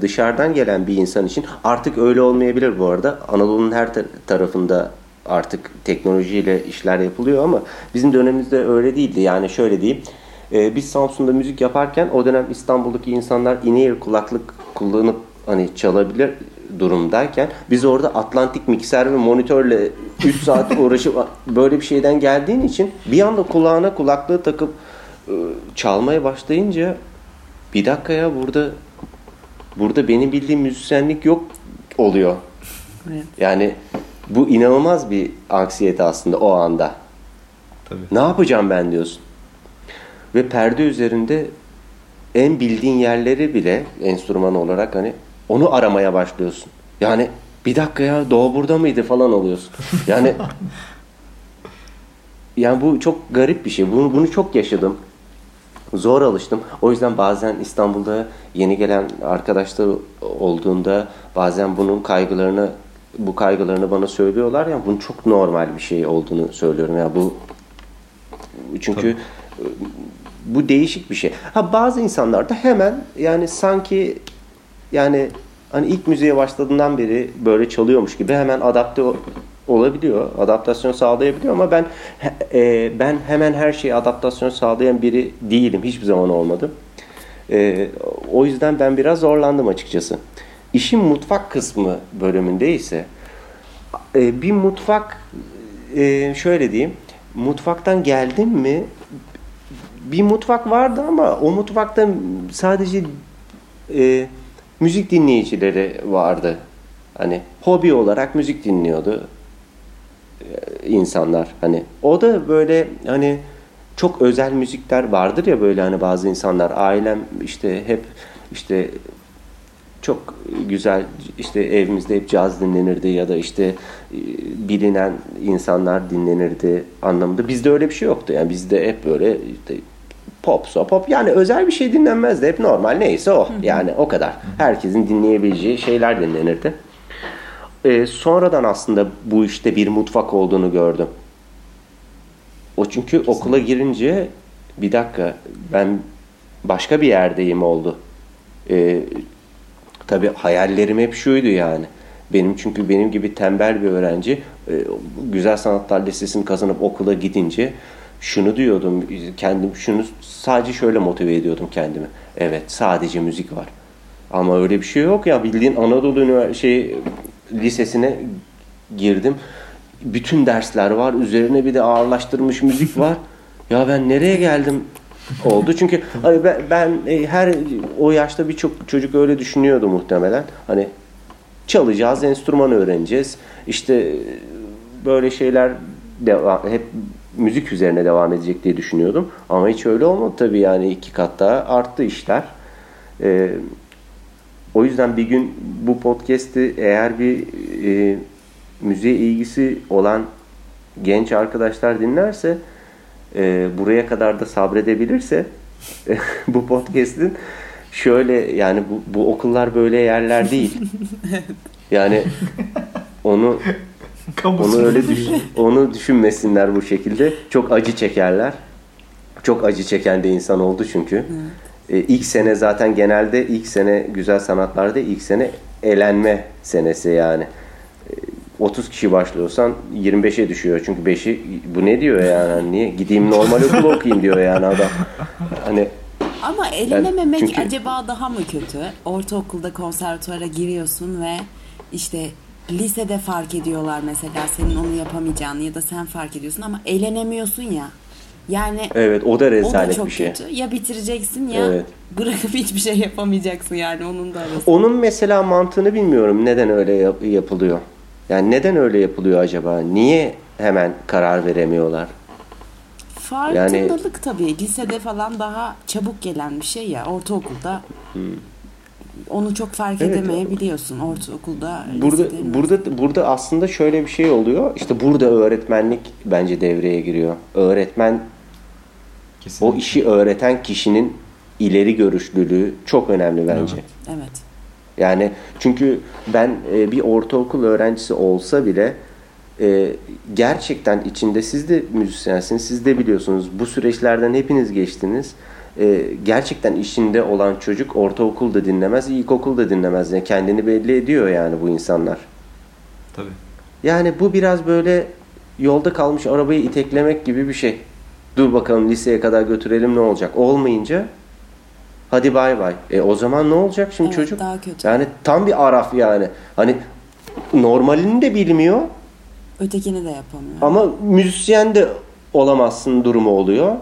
dışarıdan gelen bir insan için artık öyle olmayabilir bu arada. Anadolu'nun her tarafında artık teknolojiyle işler yapılıyor ama bizim dönemimizde öyle değildi. Yani şöyle diyeyim, biz Samsun'da müzik yaparken o dönem İstanbul'daki insanlar in-ear kulaklık kullanıp hani çalabilir durumdayken biz orada Atlantik mikser ve monitörle 3 saat uğraşıp böyle bir şeyden geldiğin için bir anda kulağına kulaklığı takıp çalmaya başlayınca bir dakika ya burada benim bildiğim müzisyenlik yok oluyor. Evet. Yani bu inanılmaz bir anksiyete aslında o anda. Tabii. Ne yapacağım ben diyorsun. Ve perde üzerinde en bildiğin yerleri bile enstrüman olarak hani onu aramaya başlıyorsun. Yani bir dakika ya Doğa burada mıydı falan oluyorsun. Yani bu çok garip bir şey. Bunu çok yaşadım. Zor alıştım. O yüzden bazen İstanbul'da yeni gelen arkadaşlar olduğunda bazen bu kaygılarını bana söylüyorlar ya bunun çok normal bir şey olduğunu söylüyorum ya bu çünkü tabii. Bu değişik bir şey. Ha bazı insanlar da hemen yani sanki yani hani ilk müziğe başladığından beri böyle çalıyormuş gibi hemen adapte olabiliyor. Adaptasyon sağlayabiliyor ama ben hemen her şeye adaptasyon sağlayan biri değilim. Hiçbir zaman olmadım. O yüzden ben biraz zorlandım açıkçası. İşin mutfak kısmı bölümünde ise bir mutfak şöyle diyeyim. Mutfaktan geldim mi bir mutfak vardı ama o mutfakta sadece müzik dinleyicileri vardı. Hani hobi olarak müzik dinliyordu insanlar. Hani o da böyle hani çok özel müzikler vardır ya böyle hani bazı insanlar ailem işte hep işte çok güzel işte evimizde hep caz dinlenirdi ya da işte bilinen insanlar dinlenirdi anlamında. Bizde öyle bir şey yoktu. Yani bizde hep böyle işte pop yani özel bir şey dinlenmezdi. Hep normal neyse o. Yani o kadar. Herkesin dinleyebileceği şeyler dinlenirdi. Sonradan aslında bu işte bir mutfak olduğunu gördüm. O çünkü okula girince bir dakika ben başka bir yerdeyim oldu. Tabii hayallerim hep şuydu yani. Benim gibi tembel bir öğrenci Güzel Sanatlar Lisesi'ni kazanıp okula gidince şunu diyordum kendim sadece şöyle motive ediyordum kendimi. Evet sadece müzik var. Ama öyle bir şey yok ya bildiğin Anadolu Lisesi'ne girdim. Bütün dersler var. Üzerine bir de ağırlaştırmış müzik var. Ya ben nereye geldim? Oldu. Çünkü hani ben her o yaşta birçok çocuk öyle düşünüyordu muhtemelen. Hani çalacağız, enstrüman öğreneceğiz. İşte böyle şeyler hep müzik üzerine devam edecek diye düşünüyordum. Ama hiç öyle olmadı tabii yani 2 kat daha arttı işler. O yüzden bir gün bu podcast'i eğer bir müziğe ilgisi olan genç arkadaşlar dinlerse buraya kadar da sabredebilirse bu podcast'in şöyle yani bu okullar böyle yerler değil. Yani onu düşünmesinler bu şekilde. Çok acı çekerler. Çok acı çeken de insan oldu çünkü. İlk sene zaten genelde ilk sene güzel sanatlarda ilk sene elenme senesi yani. 30 kişi başlıyorsan 25'e düşüyor. Çünkü 5'i bu ne diyor yani? Niye? Gideyim normal okul okuyayım diyor yani adam. Hani ama elenememek çünkü acaba daha mı kötü? Ortaokulda konservatuara giriyorsun ve işte lisede fark ediyorlar mesela senin onu yapamayacağını ya da sen fark ediyorsun ama elenemiyorsun ya. Yani evet, o da rezalet bir şey. Kötü. Ya bitireceksin ya evet. Bırakıp hiçbir şey yapamayacaksın yani onun da arası. Onun mesela mantığını bilmiyorum neden öyle yapılıyor. Yani neden öyle yapılıyor acaba? Niye hemen karar veremiyorlar? Farkındalık yani tabii. Lisede falan daha çabuk gelen bir şey ya. Ortaokulda onu çok fark edemeyebiliyorsun. Ortaokulda burada aslında şöyle bir şey oluyor. İşte burada öğretmenlik bence devreye giriyor. Öğretmen kesinlikle. O işi öğreten kişinin ileri görüşlülüğü çok önemli bence. Evet. Yani çünkü ben bir ortaokul öğrencisi olsa bile gerçekten içinde siz de müzisyensiniz, siz de biliyorsunuz bu süreçlerden hepiniz geçtiniz. Gerçekten içinde olan çocuk ortaokul da dinlemez, ilkokul da dinlemez. Yani kendini belli ediyor yani bu insanlar. Tabii. Yani bu biraz böyle yolda kalmış arabayı iteklemek gibi bir şey. Dur bakalım liseye kadar götürelim ne olacak? Olmayınca hadi bay bay. O zaman ne olacak şimdi, evet, çocuk? Daha kötü. Yani tam bir araf yani. Hani normalini de bilmiyor. Ötekini de yapamıyor. Ama müzisyen de olamazsın durumu oluyor.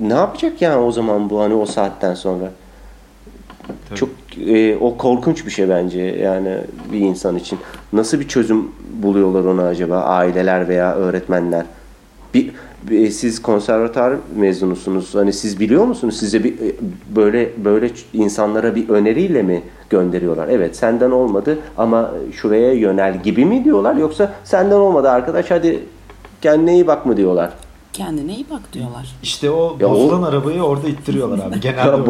Ne yapacak yani o zaman bu, hani o saatten sonra? Tabii. Çok o korkunç bir şey bence yani bir insan için. Nasıl bir çözüm buluyorlar ona acaba aileler veya öğretmenler? Siz konservatuar mezunusunuz. Hani siz biliyor musunuz? Size bir böyle insanlara bir öneriyle mi gönderiyorlar? Evet, senden olmadı ama şuraya yönel gibi mi diyorlar? Yoksa senden olmadı arkadaş, hadi kendine iyi bak mı diyorlar? Kendine iyi bak diyorlar. İşte o ya bozulan arabayı orada ittiriyorlar abi. Genelde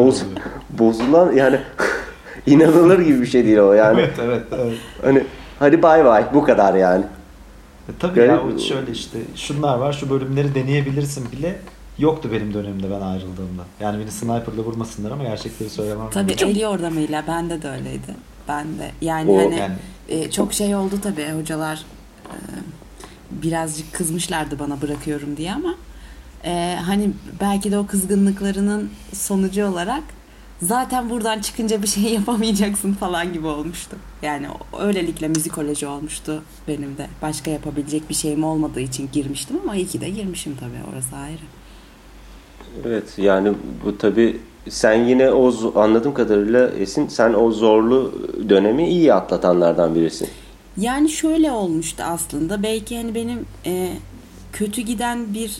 bozulan yani inanılır gibi bir şey değil o yani. Evet. Hani hadi bay bay, bu kadar yani. Tabii yani, ya şöyle işte şunlar var, şu bölümleri deneyebilirsin bile yoktu benim dönemimde ben ayrıldığımda. Yani beni sniper'la vurmasınlar ama gerçekleri söylemem. Tabii el yordamıyla bende de öyleydi. Ben de yani o, hani yani. Çok şey oldu tabii, hocalar birazcık kızmışlardı bana bırakıyorum diye ama hani belki de o kızgınlıklarının sonucu olarak zaten buradan çıkınca bir şey yapamayacaksın falan gibi olmuştu. Yani öylelikle müzikoloji olmuştu benim de. Başka yapabilecek bir şeyim olmadığı için girmiştim ama iyi ki de girmişim tabii, orası ayrı. Evet yani bu tabii sen yine anladığım kadarıyla Esin, sen o zorlu dönemi iyi atlatanlardan birisin. Yani şöyle olmuştu aslında, belki hani benim kötü giden bir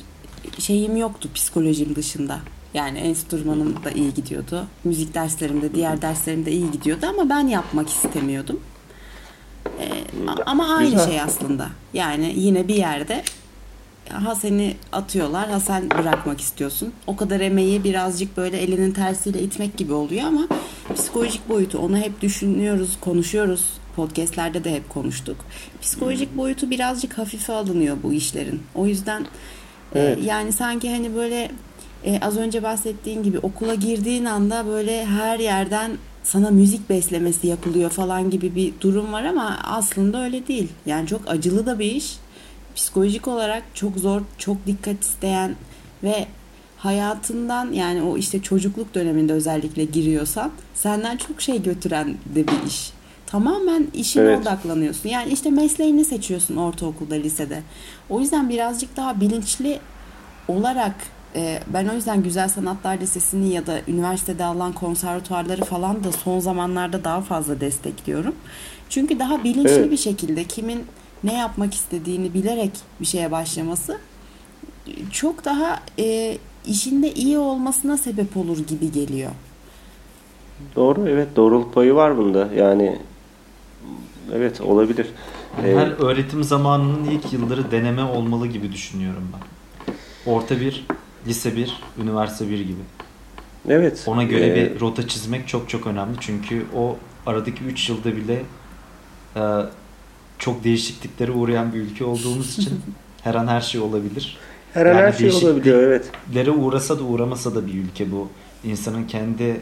şeyim yoktu psikolojim dışında. Yani enstrümanım da iyi gidiyordu. Müzik derslerimde, diğer derslerimde iyi gidiyordu ama ben yapmak istemiyordum. Ama aynı şey aslında. Yani yine bir yerde ha seni atıyorlar, ha sen bırakmak istiyorsun. O kadar emeği birazcık böyle elinin tersiyle itmek gibi oluyor ama psikolojik boyutu, onu hep düşünüyoruz, konuşuyoruz. Podcastlerde de hep konuştuk. Psikolojik boyutu birazcık hafife alınıyor bu işlerin. O yüzden evet. Yani sanki hani böyle az önce bahsettiğin gibi okula girdiğin anda böyle her yerden sana müzik beslemesi yapılıyor falan gibi bir durum var ama aslında öyle değil. Yani çok acılı da bir iş. Psikolojik olarak çok zor, çok dikkat isteyen ve hayatından yani o işte çocukluk döneminde özellikle giriyorsan senden çok şey götüren de bir iş. Tamamen işine evet. Odaklanıyorsun. Yani işte mesleğini seçiyorsun ortaokulda, lisede. O yüzden birazcık daha bilinçli olarak... Ben o yüzden Güzel Sanatlar Lisesi'ni ya da üniversitede alınan konservatuarları falan da son zamanlarda daha fazla destekliyorum. Çünkü daha bilinçli evet. Bir şekilde kimin ne yapmak istediğini bilerek bir şeye başlaması çok daha işinde iyi olmasına sebep olur gibi geliyor. Doğru, evet, doğruluk payı var bunda yani, evet, olabilir. Her öğretim zamanının ilk yılları deneme olmalı gibi düşünüyorum ben. Orta bir, lise 1, üniversite 1 gibi. Evet. Ona göre bir rota çizmek çok çok önemli. Çünkü o aradaki 3 yılda bile çok değişikliklere uğrayan bir ülke olduğumuz için her an her şey olabilir. Her an yani her şey olabiliyor, evet. Değişikliklere uğrasa da uğramasa da bir ülke bu. İnsanın kendi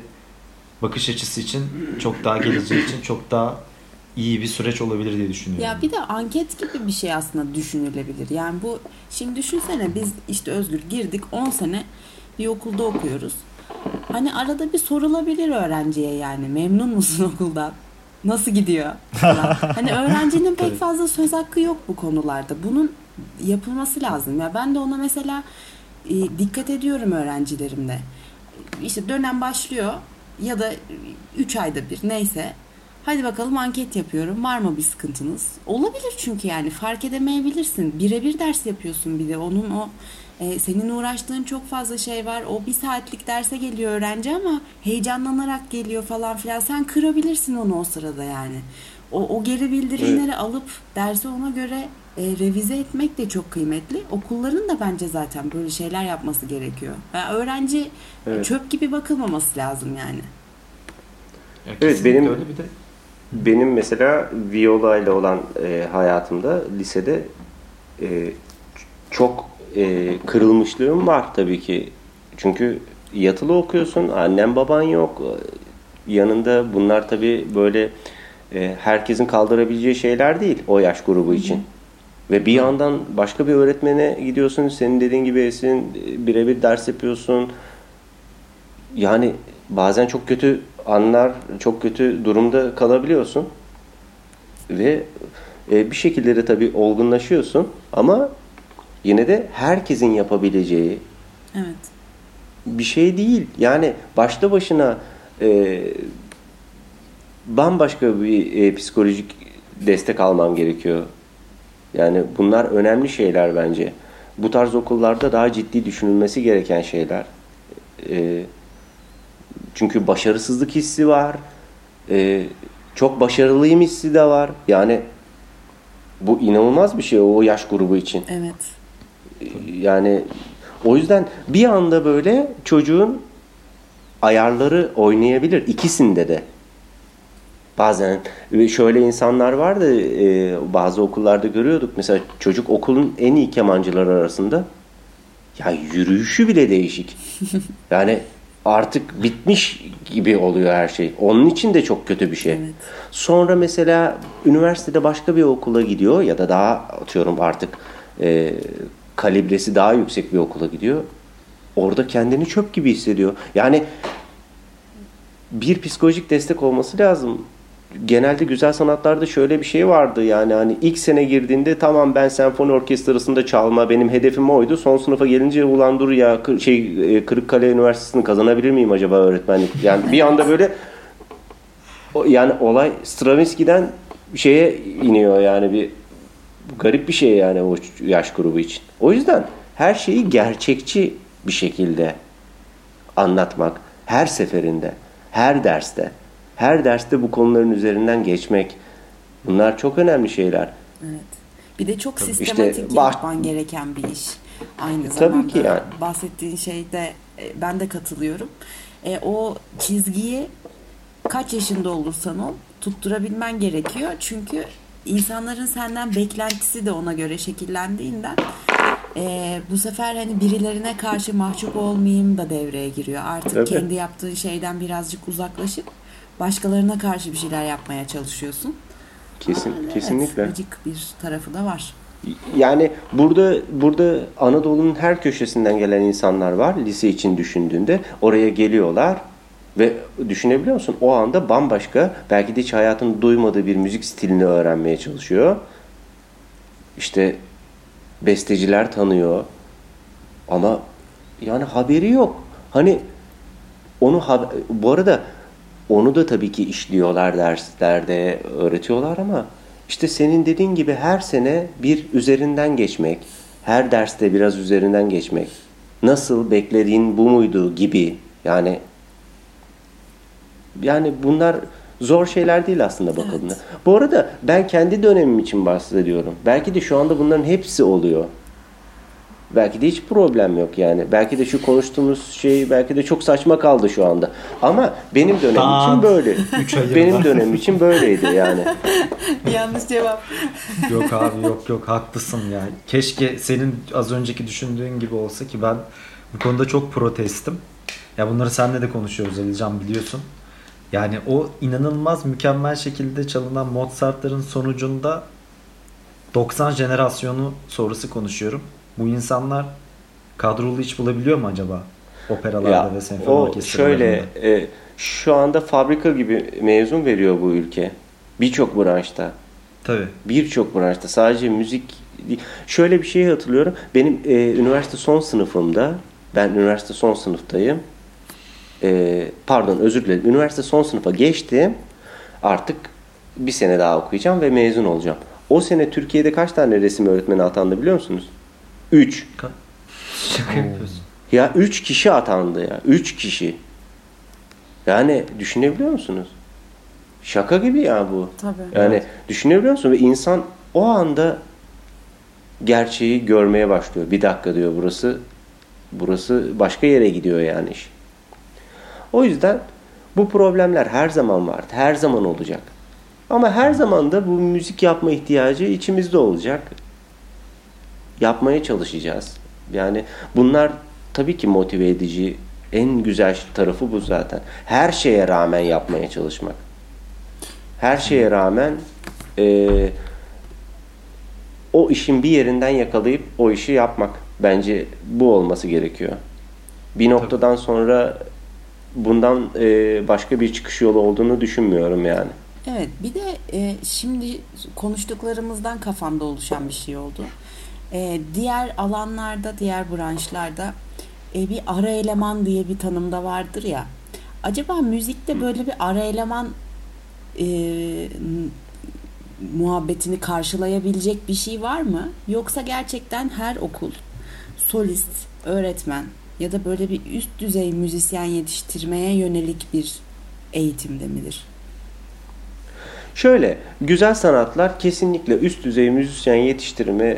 bakış açısı için çok daha, geleceği için çok daha iyi bir süreç olabilir diye düşünüyorum. Ya bir de anket gibi bir şey aslında düşünülebilir. Yani bu şimdi düşünsene, biz işte Özgür girdik 10 sene bir okulda okuyoruz. Hani arada bir sorulabilir öğrenciye yani memnun musun okuldan? Nasıl gidiyor? Hani öğrencinin pek fazla söz hakkı yok bu konularda. Bunun yapılması lazım. Ya ben de ona mesela dikkat ediyorum öğrencilerimle. İşte dönem başlıyor ya da 3 ayda bir neyse. Hadi bakalım anket yapıyorum. Var mı bir sıkıntınız? Olabilir çünkü yani fark edemeyebilirsin. Birebir ders yapıyorsun bir de. Onun o senin uğraştığın çok fazla şey var. O bir saatlik derse geliyor öğrenci ama heyecanlanarak geliyor falan filan. Sen kırabilirsin onu o sırada yani. O geri bildirimleri evet. Alıp dersi ona göre revize etmek de çok kıymetli. Okulların da bence zaten böyle şeyler yapması gerekiyor. Yani öğrenci evet. Çöp gibi bakılmaması lazım yani. Ya evet, benim öyle bir de. Benim mesela viola ile olan hayatımda lisede çok kırılmışlığım var tabii ki. Çünkü yatılı okuyorsun, annen baban yok. Yanında bunlar tabii böyle herkesin kaldırabileceği şeyler değil o yaş grubu için. Ve bir yandan başka bir öğretmene gidiyorsun, senin dediğin gibi Esin, birebir ders yapıyorsun. Yani bazen çok kötü anlar, çok kötü durumda kalabiliyorsun. Ve bir şekilde de tabii olgunlaşıyorsun. Ama yine de herkesin yapabileceği evet. bir şey değil. Yani başta başına bambaşka bir psikolojik destek alman gerekiyor. Yani bunlar önemli şeyler bence. Bu tarz okullarda daha ciddi düşünülmesi gereken şeyler. Çünkü başarısızlık hissi var. Çok başarılıyım hissi de var. Yani bu inanılmaz bir şey o yaş grubu için. Evet. Yani o yüzden bir anda böyle çocuğun ayarları oynayabilir. İkisinde de. Bazen şöyle insanlar vardı, bazı okullarda görüyorduk. Mesela çocuk okulun en iyi kemancıları arasında. Ya yürüyüşü bile değişik. Yani artık bitmiş gibi oluyor her şey. Onun için de çok kötü bir şey. Evet. Sonra mesela üniversitede başka bir okula gidiyor ya da daha atıyorum artık kalibresi daha yüksek bir okula gidiyor. Orada kendini çöp gibi hissediyor. Yani bir psikolojik destek olması lazım. Genelde güzel sanatlarda şöyle bir şey vardı. Yani hani ilk sene girdiğinde tamam ben senfoni orkestrasında çalma benim hedefim oydu. Son sınıfa gelince ulan dur ya Kırıkkale Üniversitesi'ni kazanabilir miyim acaba öğretmenlik? Yani bir anda böyle yani olay Stravinsky'den şeye iniyor yani bir garip bir şey yani o yaş grubu için. O yüzden her şeyi gerçekçi bir şekilde anlatmak her seferinde, her derste. Her derste bu konuların üzerinden geçmek. Bunlar çok önemli şeyler. Evet. Bir de çok sistematik işte, yapman gereken bir iş. Aynı zamanda tabii ki yani. Bahsettiğin şeyde ben de katılıyorum. O çizgiyi kaç yaşında olursan ol tutturabilmen gerekiyor. Çünkü insanların senden beklentisi de ona göre şekillendiğinden bu sefer hani birilerine karşı mahcup olmayayım da devreye giriyor. Artık tabii. Kendi yaptığın şeyden birazcık uzaklaşıp başkalarına karşı bir şeyler yapmaya çalışıyorsun. Kesinlikle. Acık bir tarafı da var. Yani burada Anadolu'nun her köşesinden gelen insanlar var. Lise için düşündüğünde oraya geliyorlar ve düşünebiliyor musun? O anda bambaşka, belki de hiç hayatını duymadığı bir müzik stilini öğrenmeye çalışıyor. İşte besteciler tanıyor ama yani haberi yok. Hani bu arada onu da tabii ki işliyorlar derslerde, öğretiyorlar ama işte senin dediğin gibi her sene bir üzerinden geçmek, her derste biraz üzerinden geçmek, nasıl beklediğin bu muydu gibi yani bunlar zor şeyler değil aslında bakıldığında. Evet. Bu arada ben kendi dönemim için bahsediyorum. Belki de şu anda bunların hepsi oluyor. Belki de hiç problem yok yani. Belki de şu konuştuğumuz şey belki de çok saçma kaldı şu anda. Ama benim dönemim için böyle. Benim dönemim için böyleydi yani. Yanlış cevap. Yok abi yok haklısın yani. Keşke senin az önceki düşündüğün gibi olsa ki ben bu konuda çok protestim. Ya bunları seninle de konuşuyoruz Alican biliyorsun. Yani o inanılmaz mükemmel şekilde çalınan Mozart'ların sonucunda 90 jenerasyonu sonrası konuşuyorum. Bu insanlar kadrolu iş bulabiliyor mu acaba operalarda ve senfoni orkestralarında? Şöyle, şu anda fabrika gibi mezun veriyor bu ülke. Birçok branşta. Tabii. Birçok branşta. Sadece müzik değil. Şöyle bir şeyi hatırlıyorum. Benim üniversite son sınıfımda, ben üniversite son sınıftayım. Pardon özür dilerim. Üniversite son sınıfa geçtim. Artık bir sene daha okuyacağım ve mezun olacağım. O sene Türkiye'de kaç tane resim öğretmeni atandı biliyor musunuz? 3. Şaka yapıyorsun. Ya 3 kişi atandı ya. 3 kişi. Yani düşünebiliyor musunuz? Şaka gibi ya bu. Tabii. Yani evet. Düşünebiliyor musunuz? Ve insan o anda gerçeği görmeye başlıyor. Bir dakika diyor burası başka yere gidiyor yani iş. O yüzden bu problemler her zaman vardı. Her zaman olacak. Ama her zaman da bu müzik yapma ihtiyacı içimizde olacak. Yapmaya çalışacağız. Yani bunlar tabii ki motive edici. En güzel tarafı bu zaten. Her şeye rağmen yapmaya çalışmak. Her şeye rağmen o işin bir yerinden yakalayıp o işi yapmak. Bence bu olması gerekiyor. Bir noktadan sonra bundan başka bir çıkış yolu olduğunu düşünmüyorum yani. Evet, bir de şimdi konuştuklarımızdan kafamda oluşan bir şey oldu. Diğer alanlarda, diğer branşlarda bir ara eleman diye bir tanımda vardır ya. Acaba müzikte böyle bir ara eleman muhabbetini karşılayabilecek bir şey var mı? Yoksa gerçekten her okul, solist, öğretmen ya da böyle bir üst düzey müzisyen yetiştirmeye yönelik bir eğitimde midir? Şöyle, güzel sanatlar kesinlikle üst düzey müzisyen yetiştirme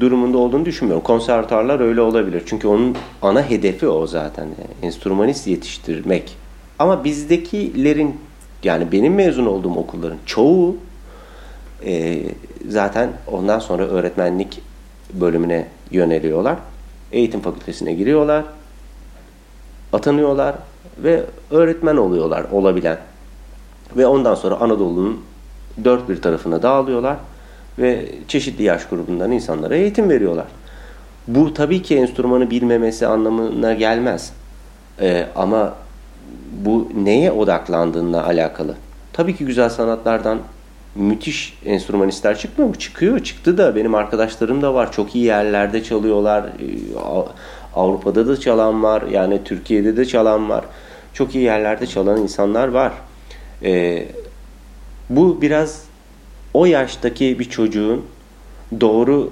durumunda olduğunu düşünmüyorum. Konservatuarlar öyle olabilir. Çünkü onun ana hedefi o zaten. Yani enstrümanist yetiştirmek. Ama bizdekilerin, yani benim mezun olduğum okulların çoğu zaten ondan sonra öğretmenlik bölümüne yöneliyorlar. Eğitim fakültesine giriyorlar. Atanıyorlar ve öğretmen oluyorlar olabilen. Ve ondan sonra Anadolu'nun dört bir tarafına dağılıyorlar ve çeşitli yaş grubundan insanlara eğitim veriyorlar. Bu tabii ki enstrümanı bilmemesi anlamına gelmez. Ama bu neye odaklandığına alakalı. Tabii ki güzel sanatlardan müthiş enstrümanistler çıkmıyor mu? Çıkıyor. Çıktı da, benim arkadaşlarım da var. Çok iyi yerlerde çalıyorlar. Avrupa'da da çalan var. Yani Türkiye'de de çalan var. Çok iyi yerlerde çalan insanlar var. Bu biraz o yaştaki bir çocuğun doğru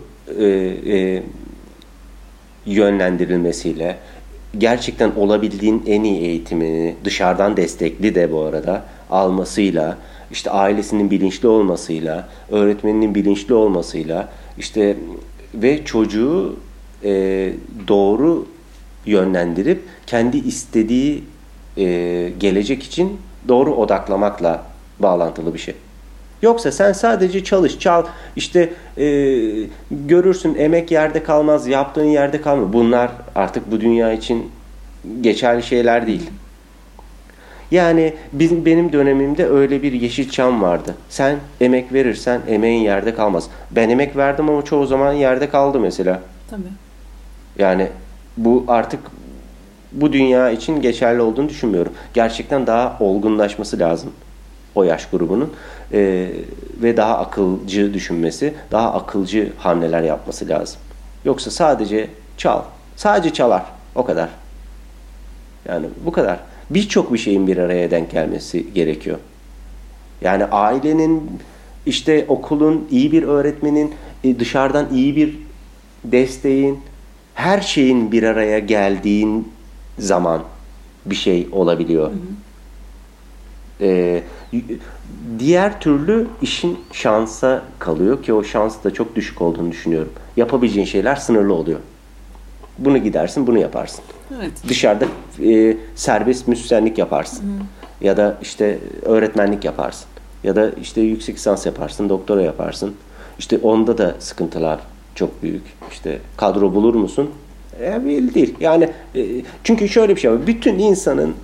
yönlendirilmesiyle, gerçekten olabildiğin en iyi eğitimini dışarıdan destekli de bu arada almasıyla, işte ailesinin bilinçli olmasıyla, öğretmeninin bilinçli olmasıyla, işte ve çocuğu doğru yönlendirip kendi istediği gelecek için doğru odaklamakla bağlantılı bir şey. Yoksa sen sadece çalış, çal, işte görürsün, emek yerde kalmaz, yaptığın yerde kalmaz. Bunlar artık bu dünya için geçerli şeyler değil. Yani benim dönemimde öyle bir Yeşilçam vardı. Sen emek verirsen emeğin yerde kalmaz. Ben emek verdim ama çoğu zaman yerde kaldı mesela. Tabii. Yani bu artık bu dünya için geçerli olduğunu düşünmüyorum. Gerçekten daha olgunlaşması lazım o yaş grubunun ve daha akılcı düşünmesi, daha akılcı hamleler yapması lazım. Yoksa sadece çal, sadece çalar, o kadar. Yani bu kadar. Birçok bir şeyin bir araya denk gelmesi gerekiyor. Yani ailenin, işte okulun, iyi bir öğretmenin, dışarıdan iyi bir desteğin, her şeyin bir araya geldiğin zaman bir şey olabiliyor. Hı hı. Diğer türlü işin şansa kalıyor ki o şans da çok düşük olduğunu düşünüyorum. Yapabileceğin şeyler sınırlı oluyor. Bunu gidersin, bunu yaparsın. Evet. Dışarıda serbest müzisyenlik yaparsın. Hı. Ya da işte öğretmenlik yaparsın. Ya da işte yüksek lisans yaparsın, doktora yaparsın. İşte onda da sıkıntılar çok büyük. İşte kadro bulur musun? Belli değil. Yani çünkü şöyle bir şey var. Bütün insanın,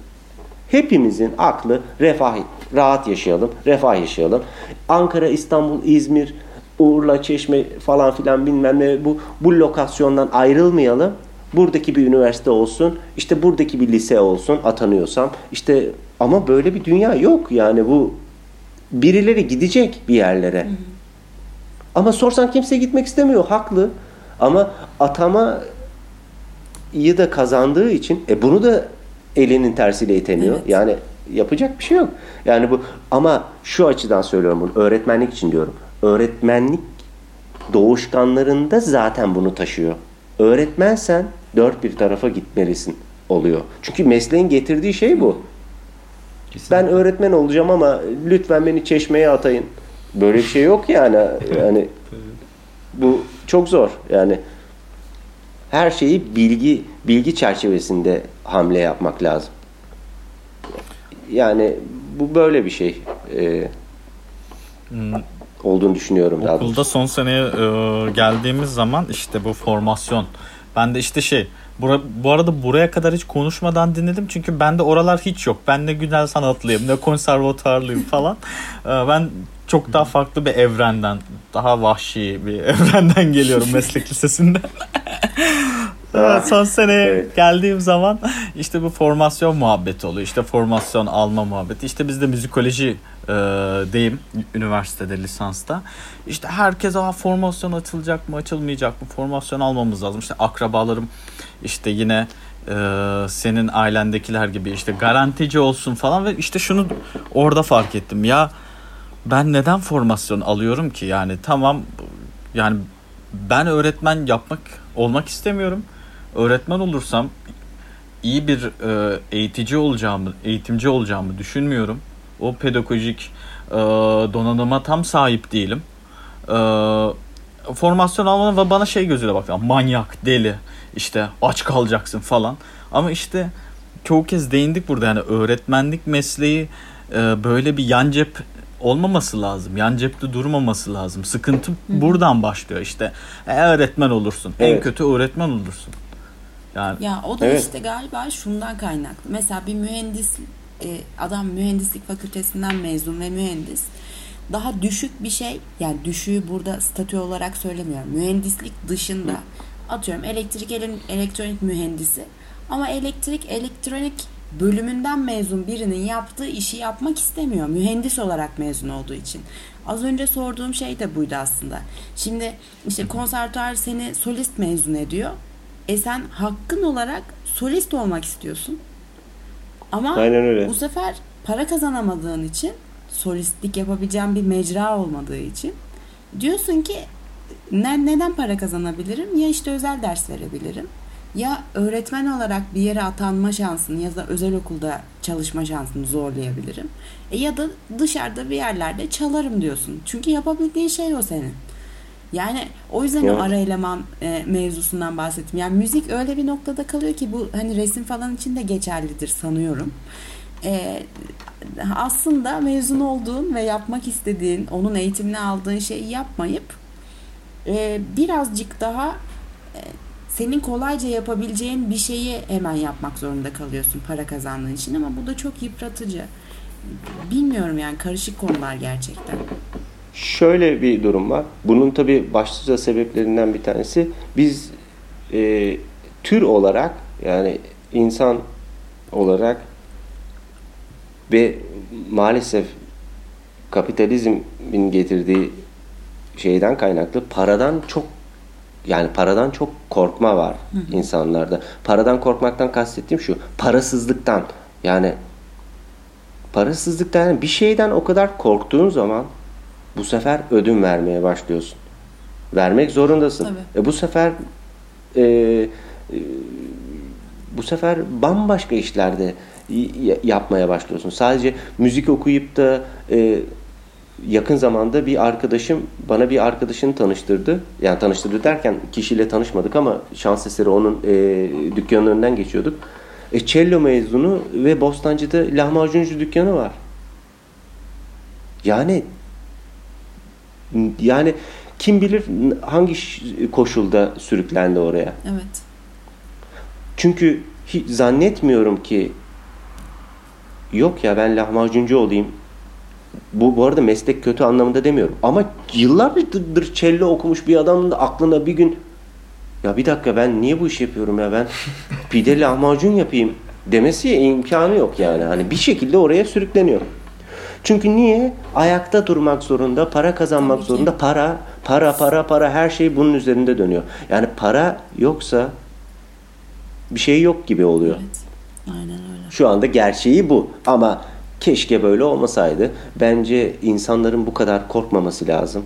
hepimizin aklı refah, rahat yaşayalım, refah yaşayalım. Ankara, İstanbul, İzmir, Urla, Çeşme falan filan bilmem ne, bu lokasyondan ayrılmayalım. Buradaki bir üniversite olsun, işte buradaki bir lise olsun atanıyorsam. İşte ama böyle bir dünya yok yani, bu birileri gidecek bir yerlere. Hı hı. Ama sorsan kimse gitmek istemiyor, haklı. Ama atamayı da kazandığı için bunu da elinin tersiyle itemiyor. Evet. Yani yapacak bir şey yok. Yani bu, ama şu açıdan söylüyorum bunu. Öğretmenlik için diyorum. Öğretmenlik doğuşkanlarında zaten bunu taşıyor. Öğretmensen dört bir tarafa gitmelisin oluyor. Çünkü mesleğin getirdiği şey bu. Kesinlikle. Ben öğretmen olacağım ama lütfen beni Çeşme'ye atayın. Böyle bir şey yok yani. Yani bu çok zor. Yani her şeyi bilgi çerçevesinde hamle yapmak lazım. Yani bu böyle bir şey olduğunu düşünüyorum. Okulda son seneye geldiğimiz zaman işte bu formasyon. Ben de işte bu arada buraya kadar hiç konuşmadan dinledim. Çünkü bende oralar hiç yok. Ben ne güzel sanatlıyım, ne konservatuarlıyım falan. Ben çok daha farklı bir evrenden, daha vahşi bir evrenden geliyorum meslek lisesinden. Son seneye geldiğim zaman işte bu formasyon muhabbeti oluyor. İşte formasyon alma muhabbeti. İşte biz de müzikoloji deyim üniversitede lisansta. İşte herkes formasyon açılacak mı açılmayacak mı? Formasyon almamız lazım. İşte akrabalarım işte yine senin ailendekiler gibi işte garantici olsun falan ve işte şunu orada fark ettim. Ya ben neden formasyon alıyorum ki? Yani tamam yani ben öğretmen olmak istemiyorum. Öğretmen olursam iyi bir eğitimci olacağımı düşünmüyorum. O pedagojik donanıma tam sahip değilim. Formasyon almanın bana gözüyle baktı. Manyak, deli, işte aç kalacaksın falan. Ama işte çoğu kez değindik burada. Yani öğretmenlik mesleği böyle bir yan cep olmaması lazım. Yan cepte durmaması lazım. Sıkıntı buradan başlıyor işte. Öğretmen olursun. Evet. En kötü öğretmen olursun. Yani. Ya o da işte galiba şundan kaynaklı. Mesela bir mühendis adam mühendislik fakültesinden mezun ve mühendis. Daha düşük bir şey. Yani düşüğü burada statü olarak söylemiyorum. Mühendislik dışında atıyorum elektronik mühendisi. Ama elektronik bölümünden mezun birinin yaptığı işi yapmak istemiyor. Mühendis olarak mezun olduğu için. Az önce sorduğum şey de buydu aslında. Şimdi işte konservatuar seni solist mezun ediyor. Sen hakkın olarak solist olmak istiyorsun. Ama bu sefer para kazanamadığın için, solistlik yapabileceğin bir mecra olmadığı için diyorsun ki neden para kazanabilirim? Ya işte özel ders verebilirim. Ya öğretmen olarak bir yere atanma şansını ya da özel okulda çalışma şansını zorlayabilirim. Ya da dışarıda bir yerlerde çalarım diyorsun. Çünkü yapabildiğin şey o senin. Yani o yüzden o ara eleman mevzusundan bahsettim. Yani müzik öyle bir noktada kalıyor ki bu hani resim falan için de geçerlidir sanıyorum. Aslında mezun olduğun ve yapmak istediğin, onun eğitimini aldığın şeyi yapmayıp birazcık daha senin kolayca yapabileceğin bir şeyi hemen yapmak zorunda kalıyorsun para kazandığın için, ama bu da çok yıpratıcı. Bilmiyorum yani, karışık konular gerçekten. Şöyle bir durum var. Bunun tabii başlıca sebeplerinden bir tanesi, biz tür olarak, yani insan olarak ve maalesef kapitalizmin getirdiği şeyden kaynaklı paradan çok korkma var insanlarda. Paradan korkmaktan kastettiğim şu, parasızlıktan. Yani parasızlıktan, bir şeyden o kadar korktuğun zaman bu sefer ödün vermeye başlıyorsun. Vermek zorundasın. Tabii. Bu sefer bambaşka işlerde yapmaya başlıyorsun. Sadece müzik okuyup da yakın zamanda bir arkadaşını tanıştırdı. Yani tanıştırdı derken kişiyle tanışmadık ama şans eseri onun dükkanının önünden geçiyorduk. Cello mezunu ve Bostancı'da lahmacuncu dükkanı var. Yani kim bilir hangi koşulda sürüklendi oraya. Evet. Çünkü hiç zannetmiyorum ki yok ya ben lahmacuncu olayım. Bu arada meslek kötü anlamında demiyorum. Ama yıllardır cello okumuş bir adamın da aklına bir gün ya bir dakika ben niye bu işi yapıyorum ya ben pide lahmacun yapayım demesi imkanı yok yani. Hani bir şekilde oraya sürükleniyor. Çünkü niye? Ayakta durmak zorunda, para kazanmak zorunda, para her şey bunun üzerinde dönüyor. Yani para yoksa bir şey yok gibi oluyor. Evet. Aynen öyle. Şu anda gerçeği bu ama keşke böyle olmasaydı. Bence insanların bu kadar korkmaması lazım.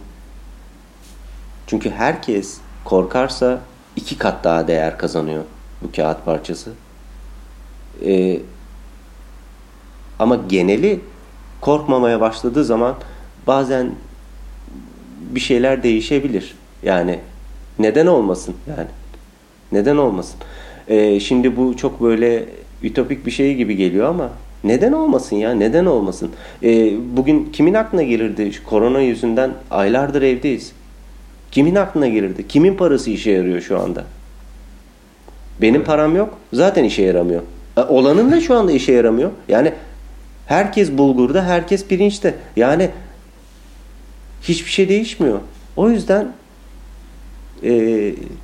Çünkü herkes korkarsa 2 kat daha değer kazanıyor bu kağıt parçası. Ama geneli korkmamaya başladığı zaman bazen bir şeyler değişebilir. Yani neden olmasın? Şimdi bu çok böyle ütopik bir şey gibi geliyor ama neden olmasın ya? Neden olmasın? Bugün kimin aklına gelirdi? Şu korona yüzünden aylardır evdeyiz. Kimin aklına gelirdi? Kimin parası işe yarıyor şu anda? Benim param yok. Zaten işe yaramıyor. Olanın da şu anda işe yaramıyor. Yani herkes bulgurda, herkes pirinçte. Yani hiçbir şey değişmiyor. O yüzden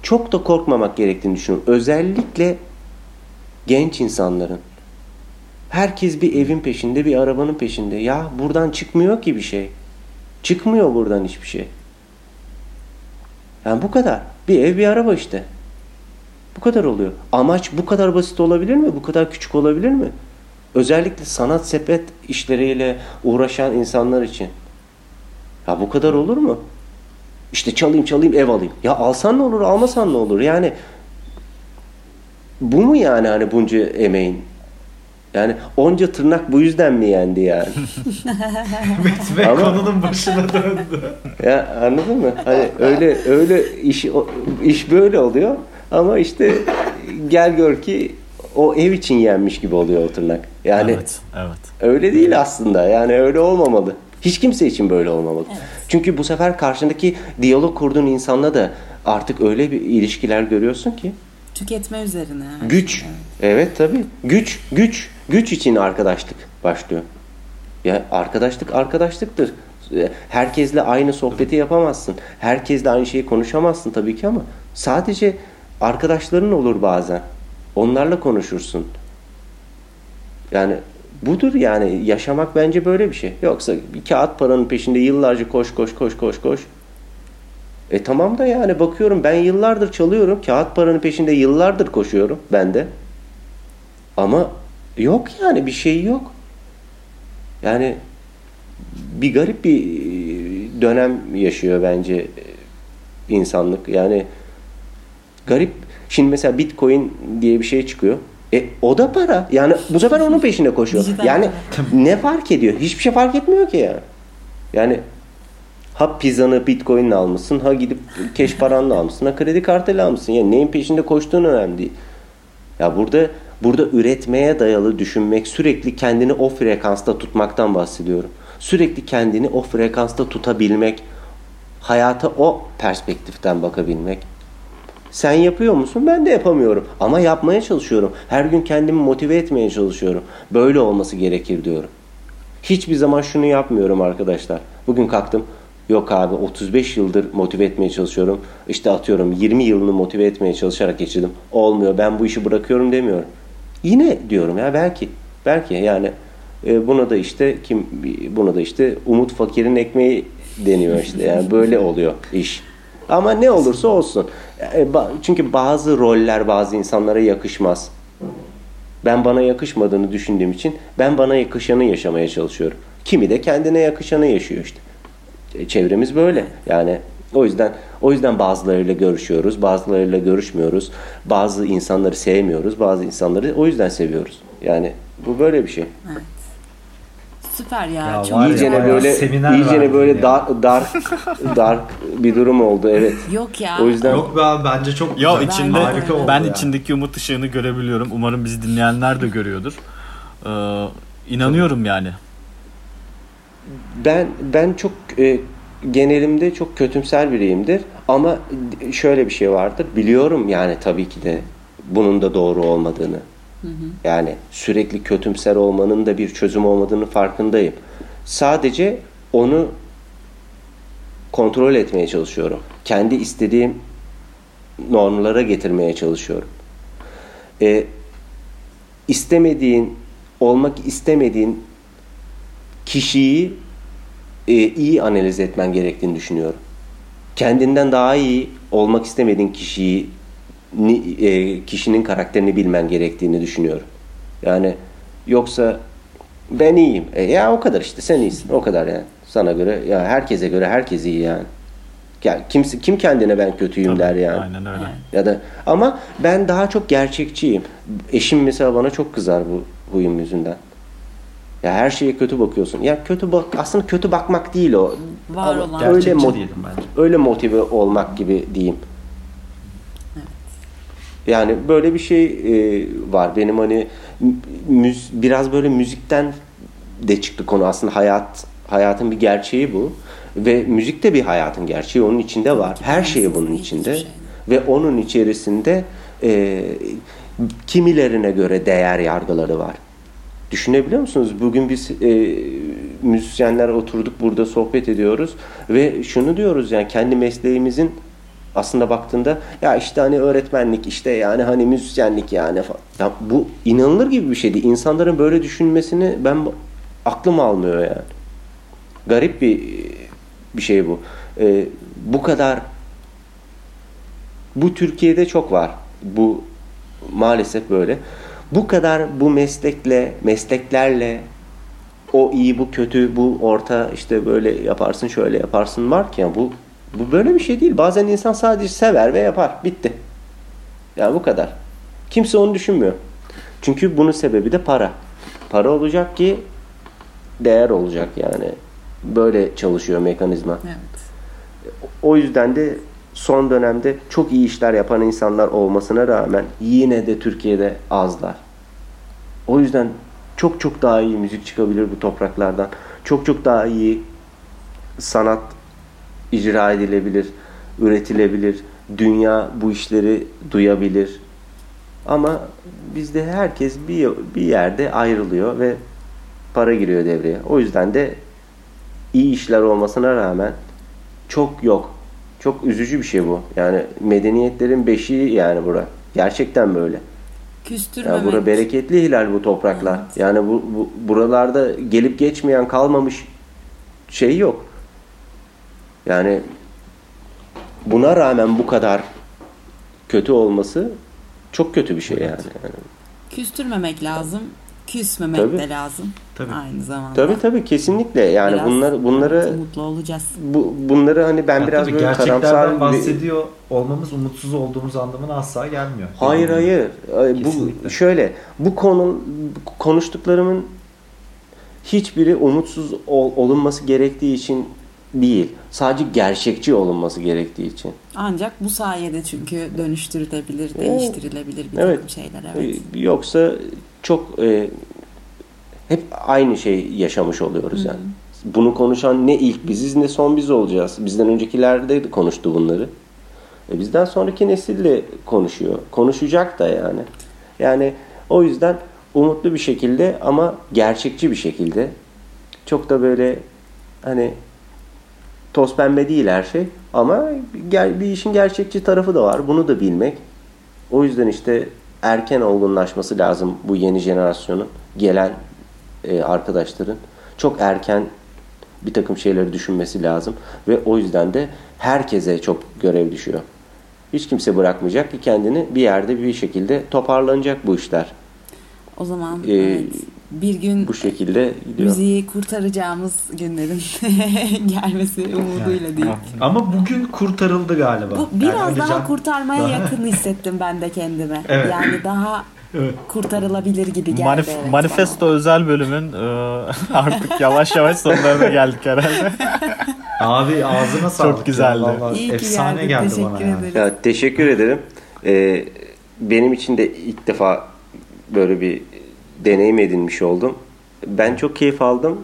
çok da korkmamak gerektiğini düşünüyorum. Özellikle genç insanların. Herkes bir evin peşinde, bir arabanın peşinde. Ya buradan çıkmıyor ki bir şey. Çıkmıyor buradan hiçbir şey. Yani bu kadar. Bir ev, bir araba işte. Bu kadar oluyor. Amaç bu kadar basit olabilir mi? Bu kadar küçük olabilir mi? Özellikle sanat sepet işleriyle uğraşan insanlar için. Ya bu kadar olur mu? İşte çalayım ev alayım. Ya alsan ne olur, almasan ne olur? Yani bu mu yani hani bunca emeğin? Yani onca tırnak bu yüzden mi yendi yani? Ve ama, konunun başına döndü. Ya anladın mı? Hani öyle iş böyle oluyor ama işte gel gör ki o ev için yenmiş gibi oluyor o tırnak. Yani evet. Öyle değil aslında. Yani öyle olmamalı. Hiç kimse için böyle olmamalı. Evet. Çünkü bu sefer karşındaki diyalog kurduğun insanla da artık öyle bir ilişkiler görüyorsun ki. Tüketme üzerine. Güç. Evet tabii. Güç için arkadaşlık başlıyor. Ya arkadaşlıktır. Herkesle aynı sohbeti yapamazsın. Herkesle aynı şeyi konuşamazsın tabii ki ama sadece arkadaşların olur bazen. Onlarla konuşursun. Yani budur yani yaşamak bence böyle bir şey. Yoksa bir kağıt paranın peşinde yıllarca koş. Tamam da yani bakıyorum ben yıllardır çalıyorum. Kağıt paranın peşinde yıllardır koşuyorum ben de. Ama yok yani bir şey yok. Yani bir garip bir dönem yaşıyor bence insanlık. Yani garip. Şimdi mesela Bitcoin diye bir şey çıkıyor. O da para. Yani bu sefer onun peşine koşuyor. Yani ne fark ediyor? Hiçbir şey fark etmiyor ki yani. Yani ha pizzanı Bitcoin'le almışsın, ha gidip keş paranla almışsın, ha kredi kartıyla almışsın. Yani neyin peşinde koştuğun önemli değil. Ya burada üretmeye dayalı düşünmek, sürekli kendini o frekansta tutmaktan bahsediyorum. Sürekli kendini o frekansta tutabilmek, hayata o perspektiften bakabilmek. Sen yapıyor musun? Ben de yapamıyorum. Ama yapmaya çalışıyorum. Her gün kendimi motive etmeye çalışıyorum. Böyle olması gerekir diyorum. Hiçbir zaman şunu yapmıyorum arkadaşlar. Bugün kalktım. Yok abi 35 yıldır motive etmeye çalışıyorum. İşte atıyorum 20 yılını motive etmeye çalışarak geçirdim. Olmuyor ben bu işi bırakıyorum demiyorum. Yine diyorum ya belki yani buna da işte Umut Fakir'in ekmeği deniyor işte. Yani böyle oluyor iş. Ama ne olursa olsun. Çünkü bazı roller bazı insanlara yakışmaz. Ben bana yakışmadığını düşündüğüm için ben bana yakışanı yaşamaya çalışıyorum. Kimi de kendine yakışanı yaşıyor işte. Çevremiz böyle. Yani o yüzden bazılarıyla görüşüyoruz, bazılarıyla görüşmüyoruz. Bazı insanları sevmiyoruz, bazı insanları o yüzden seviyoruz. Yani bu böyle bir şey. Evet. Süper ya. İyicene böyle dark bir durum oldu evet. Yok ya. O yüzden yok ben bence çok ya güzel. İçinde ben içindeki umut ışığını görebiliyorum. Umarım bizi dinleyenler de görüyordur. İnanıyorum yani. Ben çok genelimde çok kötümser biriyimdir ama şöyle bir şey vardır. Biliyorum yani tabii ki de bunun da doğru olmadığını. Yani sürekli kötümser olmanın da bir çözüm olmadığını farkındayım. Sadece onu kontrol etmeye çalışıyorum. Kendi istediğim normlara getirmeye çalışıyorum. Olmak istemediğin kişiyi iyi analiz etmen gerektiğini düşünüyorum. Kendinden daha iyi olmak istemediğin kişinin karakterini bilmen gerektiğini düşünüyorum. Yani yoksa ben iyiyim. Ya o kadar işte sen iyisin. O kadar yani. Sana göre ya herkese göre herkes iyi yani. Ya kim kendine ben kötüyüm tabii, der yani. Aynen öyle. Ya da ama ben daha çok gerçekçiyim. Eşim mesela bana çok kızar bu huyum yüzünden. Ya her şeye kötü bakıyorsun. Ya aslında kötü bakmak değil o. Var olan öyle öyle motive olmak gibi diyeyim. Yani böyle bir şey var. Benim hani biraz böyle müzikten de çıktı konu. Aslında hayatın bir gerçeği bu. Ve müzik de bir hayatın gerçeği. Onun içinde var. Her şey bunun içinde. Ve onun içerisinde kimilerine göre değer yargıları var. Düşünebiliyor musunuz? Bugün biz müzisyenler oturduk burada sohbet ediyoruz. Ve şunu diyoruz yani kendi mesleğimizin aslında baktığında ya işte hani öğretmenlik, işte yani hani müzisyenlik yani falan. Ya bu inanılır gibi bir şeydi. İnsanların böyle düşünmesini ben aklım almıyor yani. Garip bir şey bu. Bu kadar, bu Türkiye'de çok var. Bu maalesef böyle. Bu kadar bu mesleklerle o iyi, bu kötü, bu orta, işte böyle yaparsın, şöyle yaparsın var ki yani bu böyle bir şey değil. Bazen insan sadece sever ve yapar. Bitti. Yani bu kadar. Kimse onu düşünmüyor. Çünkü bunun sebebi de para. Para olacak ki değer olacak yani. Böyle çalışıyor mekanizma. Evet. O yüzden de son dönemde çok iyi işler yapan insanlar olmasına rağmen yine de Türkiye'de azlar. O yüzden çok çok daha iyi müzik çıkabilir bu topraklardan. Çok çok daha iyi sanat icra edilebilir, üretilebilir. Dünya bu işleri duyabilir. Ama bizde herkes bir yerde ayrılıyor ve para giriyor devreye. O yüzden de iyi işler olmasına rağmen çok yok. Çok üzücü bir şey bu. Yani medeniyetlerin beşiği yani bura. Gerçekten böyle. Küstürmemek. Yani bura bereketli hilal bu topraklar. Evet. Yani bu buralarda gelip geçmeyen kalmamış şey yok. Yani buna rağmen bu kadar kötü olması çok kötü bir şey yani. Yani. Küstürmemek lazım. Küsmemek tabii. de lazım. Tabii. Aynı zamanda. Tabii kesinlikle. Yani biraz bunları mutlu olacağız. Bunları hani ben yani biraz böyle karamsar gerçeklerden bahsediyor olmamız umutsuz olduğumuz anlamına asla gelmiyor. Hayır. Kesinlikle. Bu konuştuklarımın hiçbiri umutsuz olunması gerektiği için değil. Sadece gerçekçi olunması gerektiği için. Ancak bu sayede çünkü dönüştürülebilir, değiştirilebilir bir takım şeyler. Evet. Yoksa çok hep aynı şeyi yaşamış oluyoruz yani. Hı-hı. Bunu konuşan ne ilk biziz ne son biz olacağız. Bizden öncekiler de konuştu bunları. Bizden sonraki nesil de konuşuyor. Konuşacak da yani. Yani o yüzden umutlu bir şekilde ama gerçekçi bir şekilde. Çok da böyle hani toz pembe değil her şey ama bir işin gerçekçi tarafı da var. Bunu da bilmek. O yüzden işte erken olgunlaşması lazım bu yeni jenerasyonun, gelen arkadaşların. Çok erken bir takım şeyleri düşünmesi lazım ve o yüzden de herkese çok görev düşüyor. Hiç kimse bırakmayacak ki kendini bir yerde bir şekilde toparlanacak bu işler. O zaman evet. Bir gün bu şekilde gidiyor. Müziği kurtaracağımız günlerin gelmesi umuduyla değil. Ama bugün kurtarıldı galiba. Biraz daha kurtarmaya yakın hissettim ben de kendime. Evet. Yani daha kurtarılabilir gibi geldi. Manifesto bana. Özel bölümün artık yavaş yavaş sonlarına geldik herhalde. Abi ağzına sağlık. Çok güzeldi. İyi efsane ki geldi teşekkür bana. Ederim. Ya, teşekkür ederim. Benim için de ilk defa böyle bir deneyim edinmiş oldum. Ben çok keyif aldım.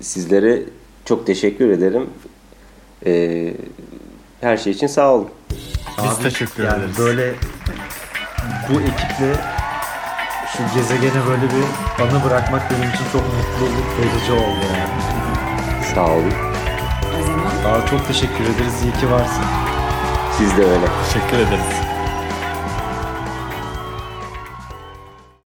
Sizlere çok teşekkür ederim. Her şey için sağ olun. Abi, biz teşekkür ederiz. Yani böyle bu ekiple şu gezegene böyle bir bana bırakmak benim için çok mutluluk verici oldu yani. Sağ olun. Daha çok teşekkür ederiz. İyi ki varsın. Siz de öyle. Teşekkür ederiz.